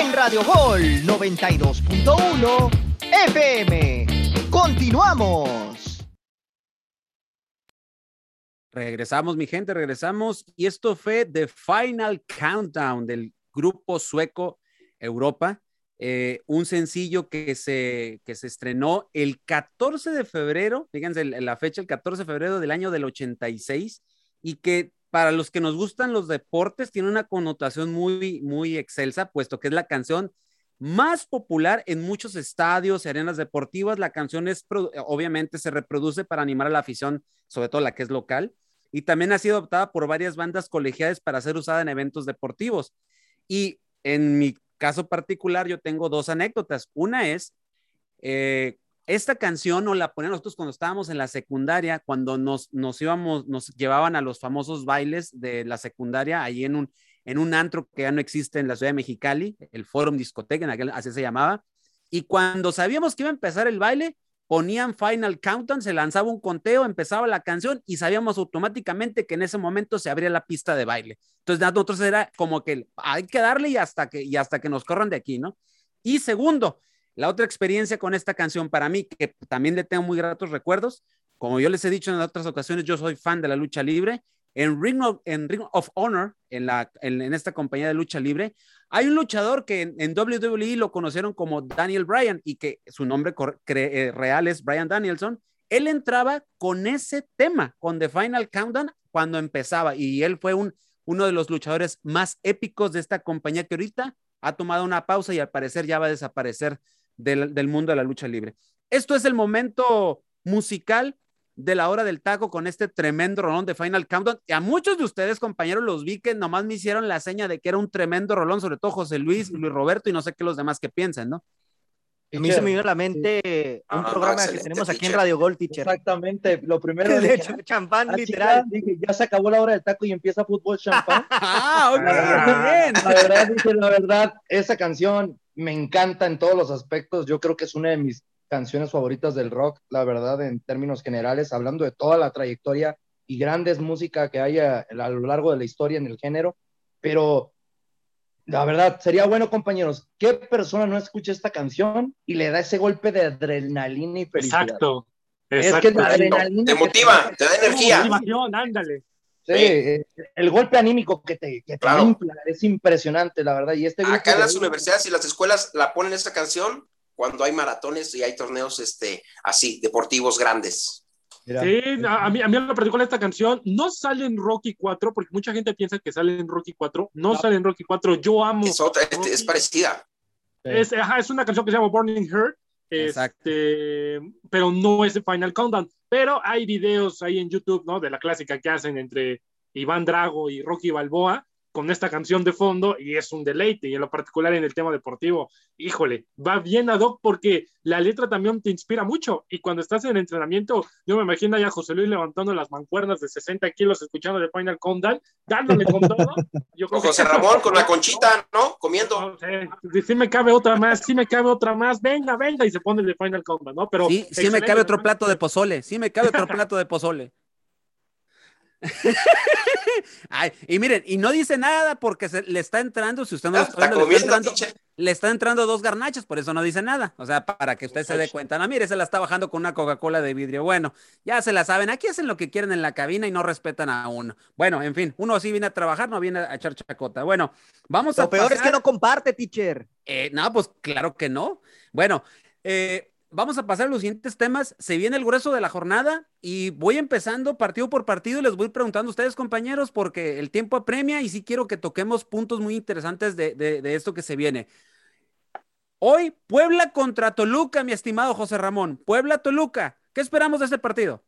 en Radio Gol 92.1 FM. Continuamos. Regresamos, mi gente, regresamos. Y esto fue The Final Countdown del grupo sueco Europa. Un sencillo que se estrenó el 14 de febrero, fíjense la fecha, el 14 de febrero del año del 86, y que para los que nos gustan los deportes tiene una connotación muy, muy excelsa, puesto que es la canción más popular en muchos estadios y arenas deportivas. La canción es, obviamente se reproduce para animar a la afición, sobre todo la que es local, y también ha sido adoptada por varias bandas colegiales para ser usada en eventos deportivos. Y en mi caso particular, yo tengo dos anécdotas. Una es, esta canción nos la ponían nosotros cuando estábamos en la secundaria, cuando nos llevaban a los famosos bailes de la secundaria, ahí en un antro que ya no existe en la Ciudad de Mexicali, el Forum Discoteca, así se llamaba, y cuando sabíamos que iba a empezar el baile, ponían Final Countdown, se lanzaba un conteo, empezaba la canción y sabíamos automáticamente que en ese momento se abría la pista de baile. Entonces, nosotros era como que hay que darle y hasta que nos corran de aquí, ¿no? Y segundo, la otra experiencia con esta canción para mí, que también le tengo muy gratos recuerdos, como yo les he dicho en otras ocasiones, yo soy fan de la lucha libre. En Ring of Honor, en esta compañía de lucha libre, hay un luchador que en WWE lo conocieron como Daniel Bryan, y que su nombre real es Bryan Danielson. Él entraba con ese tema, con The Final Countdown, cuando empezaba, y él fue uno de los luchadores más épicos de esta compañía, que ahorita ha tomado una pausa y al parecer ya va a desaparecer del mundo de la lucha libre. Esto es el momento musical de La Hora del Taco con este tremendo rolón de Final Countdown. Y a muchos de ustedes, compañeros, los vi que nomás me hicieron la seña de que era un tremendo rolón, sobre todo José Luis, Luis Roberto, y no sé qué los demás que piensan, ¿no? A mí se me vino a la mente programa que tenemos aquí en Radio Gol, teacher. Exactamente, lo primero de hecho, champán, literal. Dije, ya se acabó La Hora del Taco y empieza fútbol champán. ¡Ah, ok! Bien. La verdad, esa canción me encanta en todos los aspectos. Yo creo que es una de mis canciones favoritas del rock, la verdad, en términos generales, hablando de toda la trayectoria y grandes música que hay a lo largo de la historia en el género. Pero la verdad, sería bueno, compañeros, ¿qué persona no escucha esta canción y le da ese golpe de adrenalina y felicidad? Exacto. Es que la adrenalina te motiva, te da energía. Motivación, ándale. Sí, el golpe anímico que te claro, infla, es impresionante, la verdad. Y acá en las universidades y las escuelas la ponen esta canción cuando hay maratones y hay torneos así, deportivos grandes. Mira. Sí, a mí en lo particular esta canción no sale en Rocky 4, porque mucha gente piensa que sale en Rocky 4, no sale en Rocky 4, yo amo. Es otra, es parecida. Es una canción que se llama Burning Heart, pero no es el Final Countdown, pero hay videos ahí en YouTube, ¿no? De la clásica que hacen entre Iván Drago y Rocky Balboa, con esta canción de fondo, y es un deleite. Y en lo particular en el tema deportivo, híjole, va bien ad hoc porque la letra también te inspira mucho, y cuando estás en el entrenamiento, yo me imagino ya José Luis levantando las mancuernas de 60 kilos escuchando The Final Countdown, dándole con todo. O José Ramón con la conchita, ¿no? Comiendo. Sí me cabe otra más, venga, y se pone The Final Countdown, ¿no? Pero sí me cabe otro plato de pozole, Ay, y miren, y no dice nada porque le está entrando, si usted no lo está viendo, le está entrando dos garnachas, por eso no dice nada, o sea, para que usted se dé cuenta, no, mire, se la está bajando con una Coca-Cola de vidrio. Bueno, ya se la saben, aquí hacen lo que quieren en la cabina y no respetan a uno. Bueno, en fin, uno sí viene a trabajar, no viene a echar chacota. Bueno, vamos a pasar. Lo peor es que no comparte, teacher. No, pues claro que no. Bueno, vamos a pasar a los siguientes temas. Se viene el grueso de la jornada y voy empezando partido por partido y les voy preguntando a ustedes, compañeros, porque el tiempo apremia y sí quiero que toquemos puntos muy interesantes de esto que se viene. Hoy, Puebla contra Toluca, mi estimado José Ramón. Puebla-Toluca, ¿qué esperamos de este partido?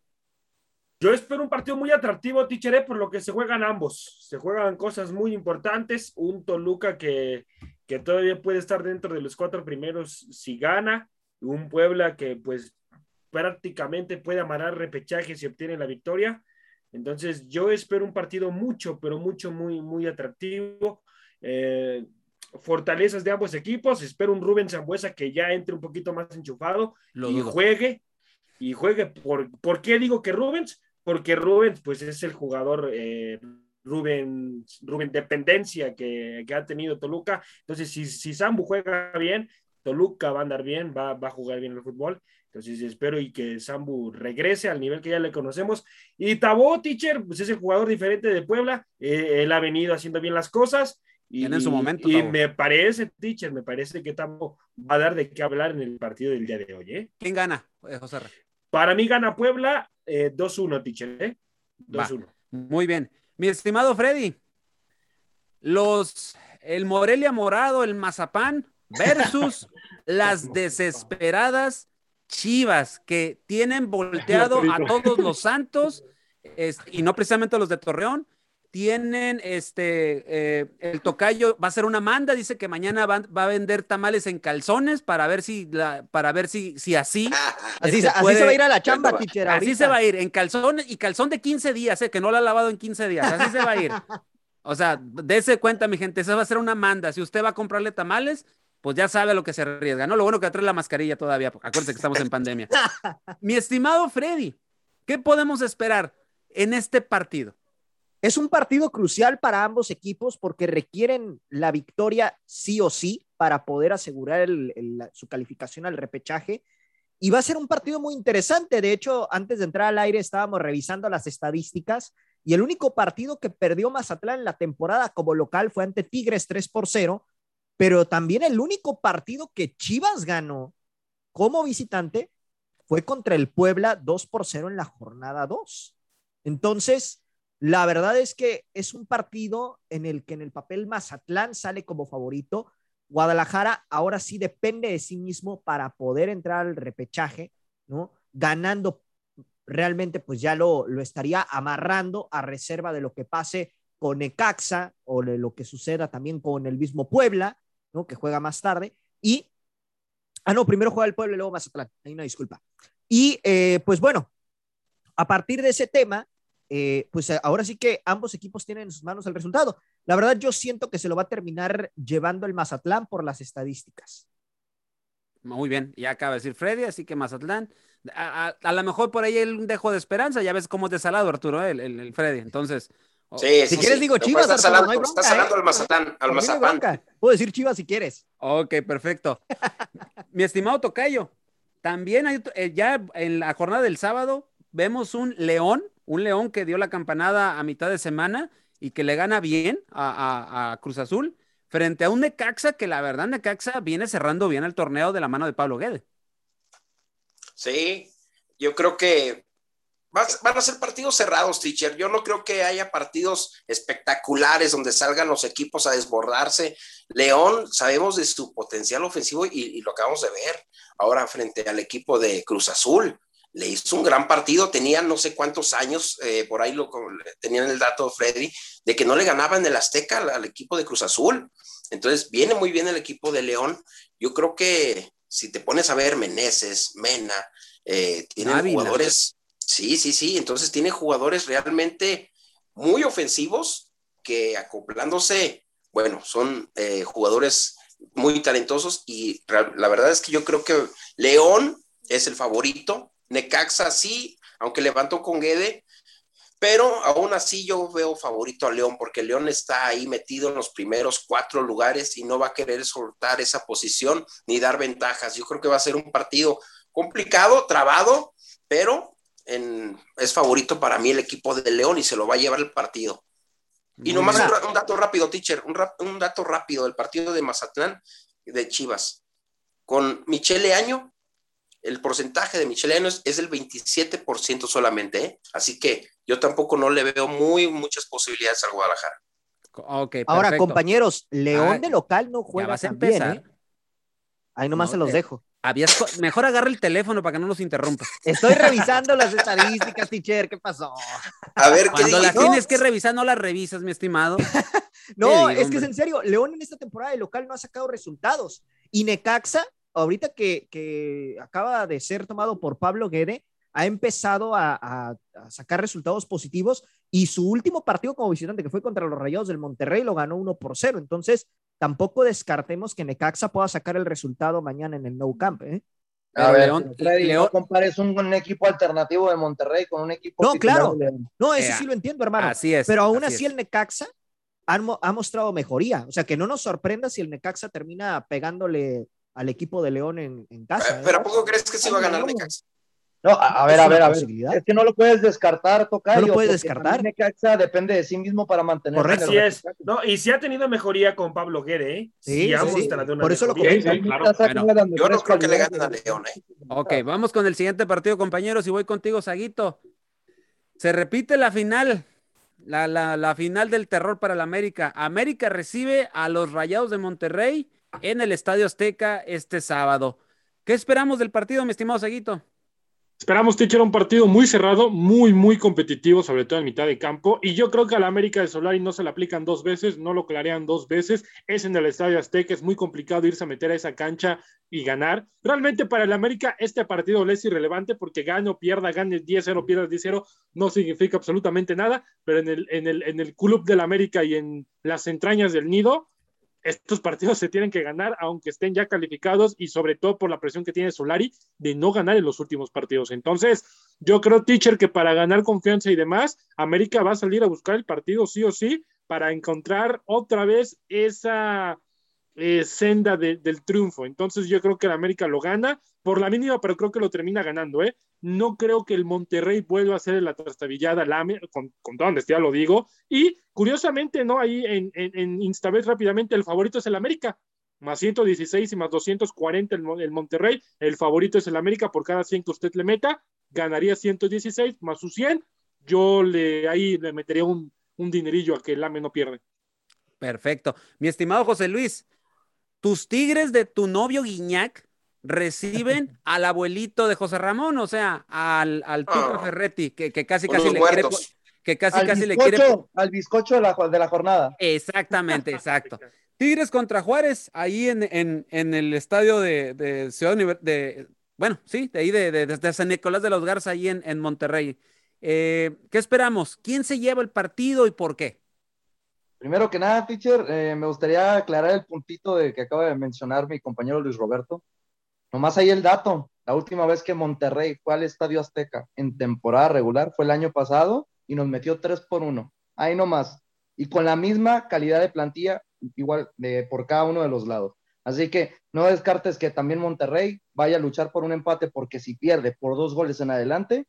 Yo espero un partido muy atractivo, Tichere, por lo que se juegan ambos. Se juegan cosas muy importantes. Un Toluca que todavía puede estar dentro de los cuatro primeros si gana. Un Puebla que pues prácticamente puede amarrar repechaje si obtiene la victoria. Entonces yo espero un partido muy atractivo. Fortalezas de ambos equipos. Espero un Rubén Sambueza que ya entre un poquito más enchufado y juegue. ¿Por qué digo que Rubens? Porque Rubens pues es el jugador Rubén dependencia que ha tenido Toluca. Entonces, si Sambu juega bien, Toluca va a andar bien, va a jugar bien el fútbol. Entonces, espero y que Sambu regrese al nivel que ya le conocemos. Y Tabó, teacher, pues es el jugador diferente de Puebla. Él ha venido haciendo bien las cosas. Y, en su momento, y me parece, teacher, que Tabó va a dar de qué hablar en el partido del día de hoy. ¿Quién gana, José R? Para mí gana Puebla 2-1, teacher. 2-1. Muy bien. Mi estimado Freddy, el Morelia Morado, el Mazapán, versus las desesperadas Chivas, que tienen volteado a todos los santos, y no precisamente a los de Torreón. Tienen el tocayo va a hacer una manda, dice que mañana va a vender tamales en calzones para ver si así así se va a ir a la chamba, tichera. Así se va a ir en calzones y calzón de 15 días, que no lo ha lavado en 15 días, así se va a ir. O sea, dése cuenta, mi gente, esa va a ser una manda. Si usted va a comprarle tamales, pues ya sabe a lo que se arriesga, ¿no? Lo bueno que trae la mascarilla todavía, acuérdense que estamos en pandemia. Mi estimado Freddy, ¿qué podemos esperar en este partido? Es un partido crucial para ambos equipos porque requieren la victoria sí o sí para poder asegurar su calificación al repechaje, y va a ser un partido muy interesante. De hecho, antes de entrar al aire estábamos revisando las estadísticas, y el único partido que perdió Mazatlán en la temporada como local fue ante Tigres 3-0, pero también el único partido que Chivas ganó como visitante fue contra el Puebla 2-0 en la jornada 2. Entonces, la verdad es que es un partido en el que en el papel Mazatlán sale como favorito. Guadalajara ahora sí depende de sí mismo para poder entrar al repechaje, ¿no? Ganando realmente pues ya lo estaría amarrando, a reserva de lo que pase con Necaxa o de lo que suceda también con el mismo Puebla, ¿no? Que juega más tarde. Y, no, primero juega el Puebla y luego Mazatlán. Hay una disculpa. Y pues bueno, a partir de ese tema, pues ahora sí que ambos equipos tienen en sus manos el resultado. La verdad, yo siento que se lo va a terminar llevando el Mazatlán por las estadísticas. Muy bien, ya acaba de decir Freddy, así que Mazatlán, a lo mejor por ahí un dejo de esperanza, ya ves cómo es desalado Arturo, el Freddy, entonces... Sí, si quieres digo Chivas, Arturo, salando, no hay bronca, estás hablando al Mazatlán, al Mazatlán. Puedo decir Chivas si quieres. Ok, perfecto. Mi estimado tocayo, también hay, ya en la jornada del sábado vemos un León que dio la campanada a mitad de semana y que le gana bien a Cruz Azul, frente a un Necaxa que la verdad Necaxa viene cerrando bien el torneo de la mano de Pablo Guedes. Sí, yo creo que van a ser partidos cerrados, teacher. Yo no creo que haya partidos espectaculares donde salgan los equipos a desbordarse. León, sabemos de su potencial ofensivo y lo acabamos de ver ahora frente al equipo de Cruz Azul. Le hizo un gran partido, tenían no sé cuántos años, por ahí tenían el dato Freddy, de que no le ganaban el Azteca al equipo de Cruz Azul. Entonces viene muy bien el equipo de León. Yo creo que si te pones a ver Meneses, Mena, tienen Ávila. Jugadores, sí, entonces tiene jugadores realmente muy ofensivos que acoplándose, bueno, son jugadores muy talentosos, y la verdad es que yo creo que León es el favorito. Necaxa sí, aunque levantó con Guede, pero aún así yo veo favorito a León, porque León está ahí metido en los primeros 4 lugares y no va a querer soltar esa posición ni dar ventajas. Yo creo que va a ser un partido complicado, trabado, pero es favorito para mí el equipo de León y se lo va a llevar el partido. Y nomás un dato rápido, teacher, un dato rápido del partido de Mazatlán de Chivas. Con Michele Año, el porcentaje de michelianos es del 27% solamente, ¿eh? Así que yo tampoco no le veo muchas posibilidades al Guadalajara. Okay, perfecto. Ahora, compañeros, León de local no juega tan bien, ¿eh? Ahí nomás se los dejo. Mejor agarra el teléfono para que no nos interrumpa. Estoy revisando las estadísticas, teacher. ¿Qué pasó? A ver, cuando las tienes que revisar, no las revisas, mi estimado. No, es que es en serio. León en esta temporada de local no ha sacado resultados. Y Necaxa, ahorita que acaba de ser tomado por Pablo Guede, ha empezado a sacar resultados positivos, y su último partido como visitante, que fue contra los Rayados del Monterrey, lo ganó 1-0. Entonces, tampoco descartemos que Necaxa pueda sacar el resultado mañana en el Nou Camp, ¿eh? Pero a ver, León, Freddy, León... ¿no compares un equipo alternativo de Monterrey con un equipo... No, claro, no, eso sí lo entiendo, hermano. Así es. Pero aún así el Necaxa ha mostrado mejoría. O sea, que no nos sorprenda si el Necaxa termina pegándole al equipo de León en casa. Pero ¿a poco crees que se va a ganar Necaxa? No, a ver. Es que no lo puedes descartar, Tocayo. No lo puedes descartar. Necaxa depende de sí mismo para mantenerse. Correcto. Así es. No, y sí ha tenido mejoría con Pablo Guedes, ¿eh? Sí. Por eso lo comenté. Sí, claro. Bueno, yo no creo que le ganen a León, ¿eh? Ok, vamos con el siguiente partido, compañeros, y voy contigo, Saguito. Se repite la final, la final del terror para la América. América recibe a los Rayados de Monterrey en el Estadio Azteca este sábado. ¿Qué esperamos del partido, mi estimado Saguito? Esperamos, teacher, un partido muy cerrado, muy, muy competitivo, sobre todo en mitad de campo. Y yo creo que a la América de Solari no se la aplican dos veces, no lo clarean dos veces. Es en el Estadio Azteca, es muy complicado irse a meter a esa cancha y ganar. Realmente para el América este partido le es irrelevante porque gane o pierda, gane 10-0, pierda 10-0, no significa absolutamente nada. Pero en el club del América y en las entrañas del nido, estos partidos se tienen que ganar, aunque estén ya calificados, y sobre todo por la presión que tiene Solari de no ganar en los últimos partidos. Entonces, yo creo, teacher, que para ganar confianza y demás, América va a salir a buscar el partido sí o sí, para encontrar otra vez esa senda del triunfo. Entonces, yo creo que el América lo gana por la mínima, pero creo que lo termina ganando, ¿eh? No creo que el Monterrey vuelva a ser la trastabillada, con toda honestidad lo digo, y curiosamente, ¿no? Ahí en Instabet rápidamente, el favorito es el América, más 116 y más 240 el Monterrey, el favorito es el América, por cada 100 que usted le meta, ganaría 116 más su 100, yo ahí le metería un dinerillo a que el AME no pierde. Perfecto. Mi estimado José Luis, tus Tigres de tu novio Guiñac reciben al abuelito de José Ramón, o sea, al Tuca Ferretti, que casi le quiere, que casi le quiere al bizcocho de la jornada. Exactamente, exacto. Tigres contra Juárez, ahí en el estadio de Ciudad de, bueno, sí, de ahí de San Nicolás de los Garza, ahí en Monterrey. ¿Qué esperamos? ¿Quién se lleva el partido y por qué? Primero que nada, teacher, me gustaría aclarar el puntito de que acaba de mencionar mi compañero Luis Roberto. Nomás ahí el dato, la última vez que Monterrey fue al Estadio Azteca en temporada regular fue el año pasado y nos metió 3-1, ahí nomás, y con la misma calidad de plantilla, igual por cada uno de los lados. Así que no descartes que también Monterrey vaya a luchar por un empate, porque si pierde por 2 goles en adelante,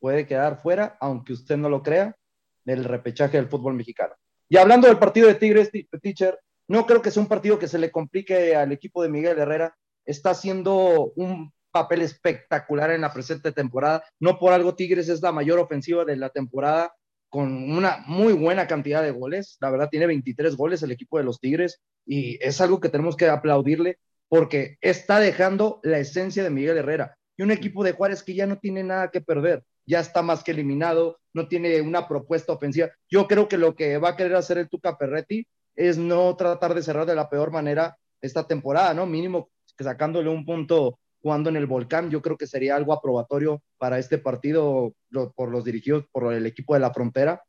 puede quedar fuera, aunque usted no lo crea, del repechaje del fútbol mexicano. Y hablando del partido de Tigres, teacher, no creo que sea un partido que se le complique al equipo de Miguel Herrera. Está haciendo un papel espectacular en la presente temporada. No por algo Tigres es la mayor ofensiva de la temporada, con una muy buena cantidad de goles. La verdad, tiene 23 goles el equipo de los Tigres, y es algo que tenemos que aplaudirle, porque está dejando la esencia de Miguel Herrera. Y un equipo de Juárez que ya no tiene nada que perder, ya está más que eliminado, no tiene una propuesta ofensiva. Yo creo que lo que va a querer hacer el Tuca Ferretti es no tratar de cerrar de la peor manera esta temporada, ¿no? Mínimo que sacándole un punto jugando en el Volcán, yo creo que sería algo aprobatorio para este partido por los dirigidos por el equipo de la Frontera,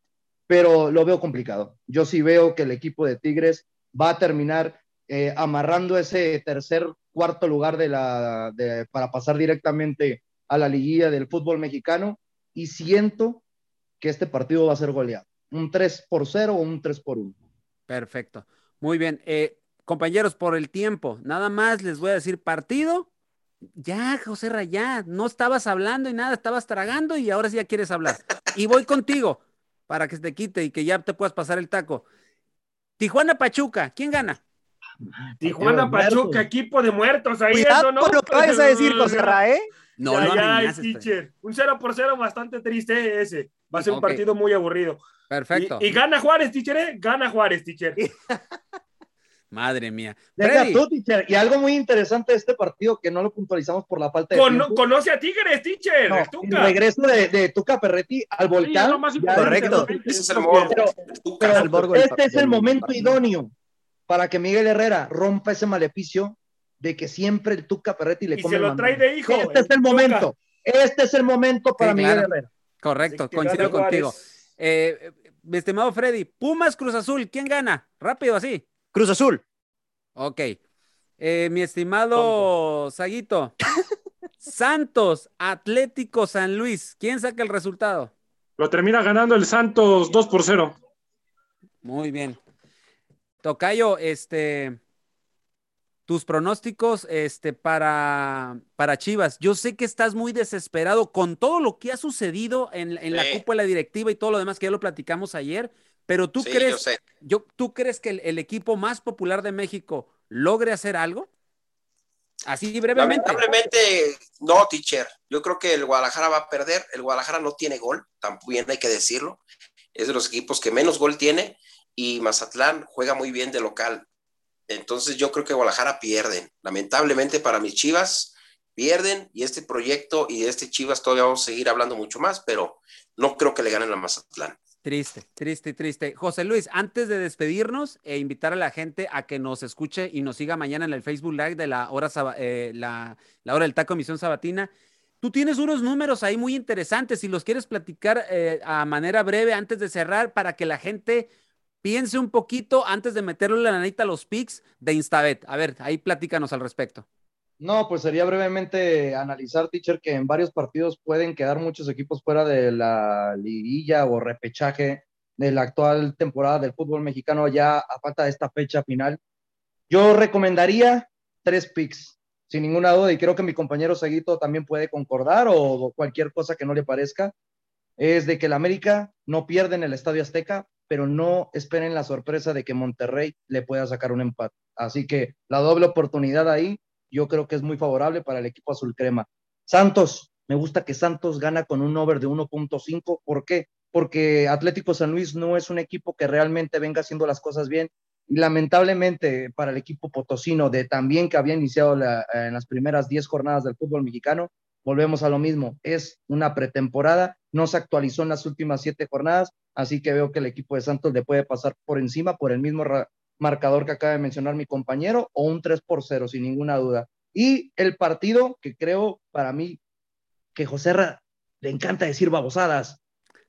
pero lo veo complicado. Yo sí veo que el equipo de Tigres va a terminar amarrando ese cuarto lugar para pasar directamente a la liguilla del fútbol mexicano, y siento que este partido va a ser goleado, un 3-0 o un 3-1. Perfecto, muy bien. Compañeros, por el tiempo, nada más les voy a decir partido. Ya, José Rayá, no estabas hablando y nada, estabas tragando y ahora sí ya quieres hablar. Y voy contigo para que se te quite y que ya te puedas pasar el taco. Tijuana-Pachuca, ¿quién gana? Tijuana-Pachuca, equipo de muertos. Ahí cuidado, eso, ¿no? Por lo que vayas a decir, José Rayá, ¿eh? No, ya, no, ya, es teacher. Un 0-0 bastante triste ese. Va a ser un partido muy aburrido. Perfecto. Y gana Juárez, teacher, ¿eh? Gana Juárez, teacher. Madre mía. Tú, teacher, y algo muy interesante de este partido que no lo puntualizamos por la falta de tiempo. Conoce a Tigres, teacher. No, el regreso de Tuca Ferretti al Volcán. Sí, correcto. Ese es el morbo. Pero este es el momento idóneo para que Miguel Herrera rompa ese maleficio de que siempre el Tuca Ferretti le come. Y se lo trae de hijo. Este es el momento. Este es el momento para Miguel Herrera. Correcto, coincido contigo. Estimado Freddy, Pumas Cruz Azul, ¿quién gana? Rápido así. Cruz Azul. Ok. Mi estimado Saguito, Santos, Atlético San Luis. ¿Quién saca el resultado? Lo termina ganando el Santos 2-0. Muy bien. Tocayo, tus pronósticos para Chivas. Yo sé que estás muy desesperado con todo lo que ha sucedido en la cúpula directiva y todo lo demás que ya lo platicamos ayer, pero tú ¿tú crees que el equipo más popular de México logre hacer algo? Así brevemente. Lamentablemente, no, teacher. Yo creo que el Guadalajara va a perder. El Guadalajara no tiene gol, también hay que decirlo. Es de los equipos que menos gol tiene y Mazatlán juega muy bien de local. Entonces yo creo que Guadalajara pierden. Lamentablemente para mis Chivas pierden, y este proyecto y este Chivas todavía vamos a seguir hablando mucho más, pero no creo que le ganen a Mazatlán. Triste. José Luis, antes de despedirnos e invitar a la gente a que nos escuche y nos siga mañana en el Facebook Live de la hora del taco emisión sabatina, tú tienes unos números ahí muy interesantes, si los quieres platicar a manera breve antes de cerrar, para que la gente piense un poquito antes de meterle la nanita a los picks de Instabet. A ver, ahí platícanos al respecto. No, pues sería brevemente analizar, teacher, que en varios partidos pueden quedar muchos equipos fuera de la liguilla o repechaje de la actual temporada del fútbol mexicano, ya a falta de esta fecha final. Yo recomendaría 3 picks, sin ninguna duda, y creo que mi compañero Seguito también puede concordar, o cualquier cosa que no le parezca, es de que el América no pierde en el Estadio Azteca, pero no esperen la sorpresa de que Monterrey le pueda sacar un empate. Así que la doble oportunidad ahí, yo creo que es muy favorable para el equipo azul crema. Santos, me gusta que Santos gana con un over de 1.5. ¿Por qué? Porque Atlético San Luis no es un equipo que realmente venga haciendo las cosas bien. Y lamentablemente para el equipo potosino, de también que había iniciado en las primeras 10 jornadas del fútbol mexicano, volvemos a lo mismo. Es una pretemporada, no se actualizó en las últimas 7 jornadas, así que veo que el equipo de Santos le puede pasar por encima por el mismo marcador que acaba de mencionar mi compañero, o un 3-0 sin ninguna duda. Y el partido que creo, para mí, que Joserra le encanta decir babosadas,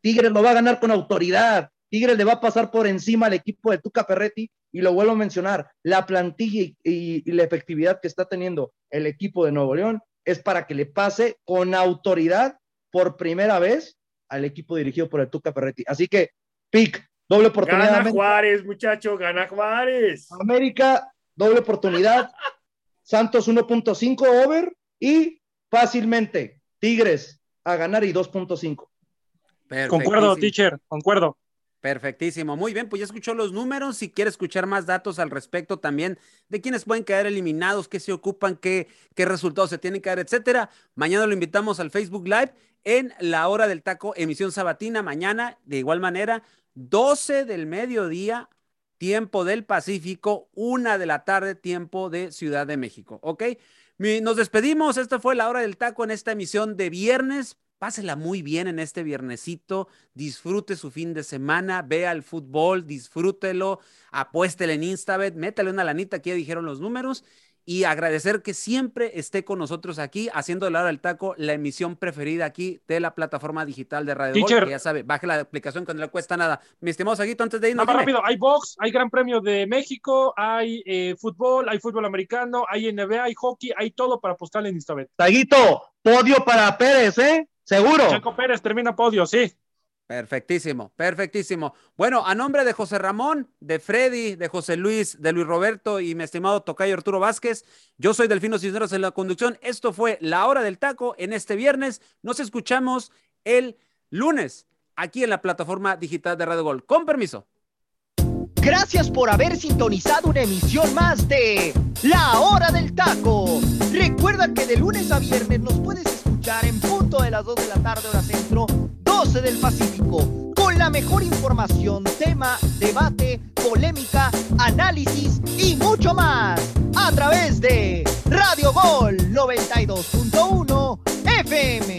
Tigres lo va a ganar con autoridad, Tigres le va a pasar por encima al equipo de Tuca Ferretti, y lo vuelvo a mencionar, la plantilla y la efectividad que está teniendo el equipo de Nuevo León es para que le pase con autoridad por primera vez al equipo dirigido por el Tuca Ferretti. Así que, pick, doble oportunidad. Gana Juárez, muchacho, gana Juárez. América, doble oportunidad. Santos 1.5 over y fácilmente Tigres a ganar y 2.5. Concuerdo, teacher, concuerdo. Perfectísimo, muy bien, pues ya escuchó los números. Si quiere escuchar más datos al respecto también de quiénes pueden quedar eliminados, qué se ocupan, qué resultados se tienen que dar, etcétera, mañana lo invitamos al Facebook Live en La Hora del Taco, emisión sabatina, mañana, de igual manera, 12 del mediodía, tiempo del Pacífico, 1 de la tarde, tiempo de Ciudad de México, ¿ok? Nos despedimos, esta fue La Hora del Taco en esta emisión de viernes. Pásela muy bien en este viernesito, disfrute su fin de semana, vea el fútbol, disfrútelo, apuéstele en Instabet, métale una lanita, aquí ya dijeron los números, y agradecer que siempre esté con nosotros aquí, haciendo de La Hora del Taco la emisión preferida aquí de la plataforma digital de Radio Gol, que ya sabe, baje la aplicación que no le cuesta nada. Mi estimado Saguito, antes de irnos. Más rápido, hay box, hay Gran Premio de México, hay fútbol americano, hay NBA, hay hockey, hay todo para apostarle en Instabet. Saguito, podio para Pérez, ¿eh? Seguro. Chaco Pérez termina podio, sí. Perfectísimo. Bueno, a nombre de José Ramón, de Freddy, de José Luis, de Luis Roberto y mi estimado tocayo Arturo Vázquez, yo soy Delfino Cisneros en la conducción. Esto fue La Hora del Taco en este viernes. Nos escuchamos el lunes aquí en la plataforma digital de Radio Gol. Con permiso. Gracias por haber sintonizado una emisión más de La Hora del Taco. Recuerda que de lunes a viernes nos puedes escuchar en punto de las 2 de la tarde, hora centro, 12 del Pacífico, con la mejor información, tema, debate, polémica, análisis y mucho más, a través de Radio Gol 92.1 FM.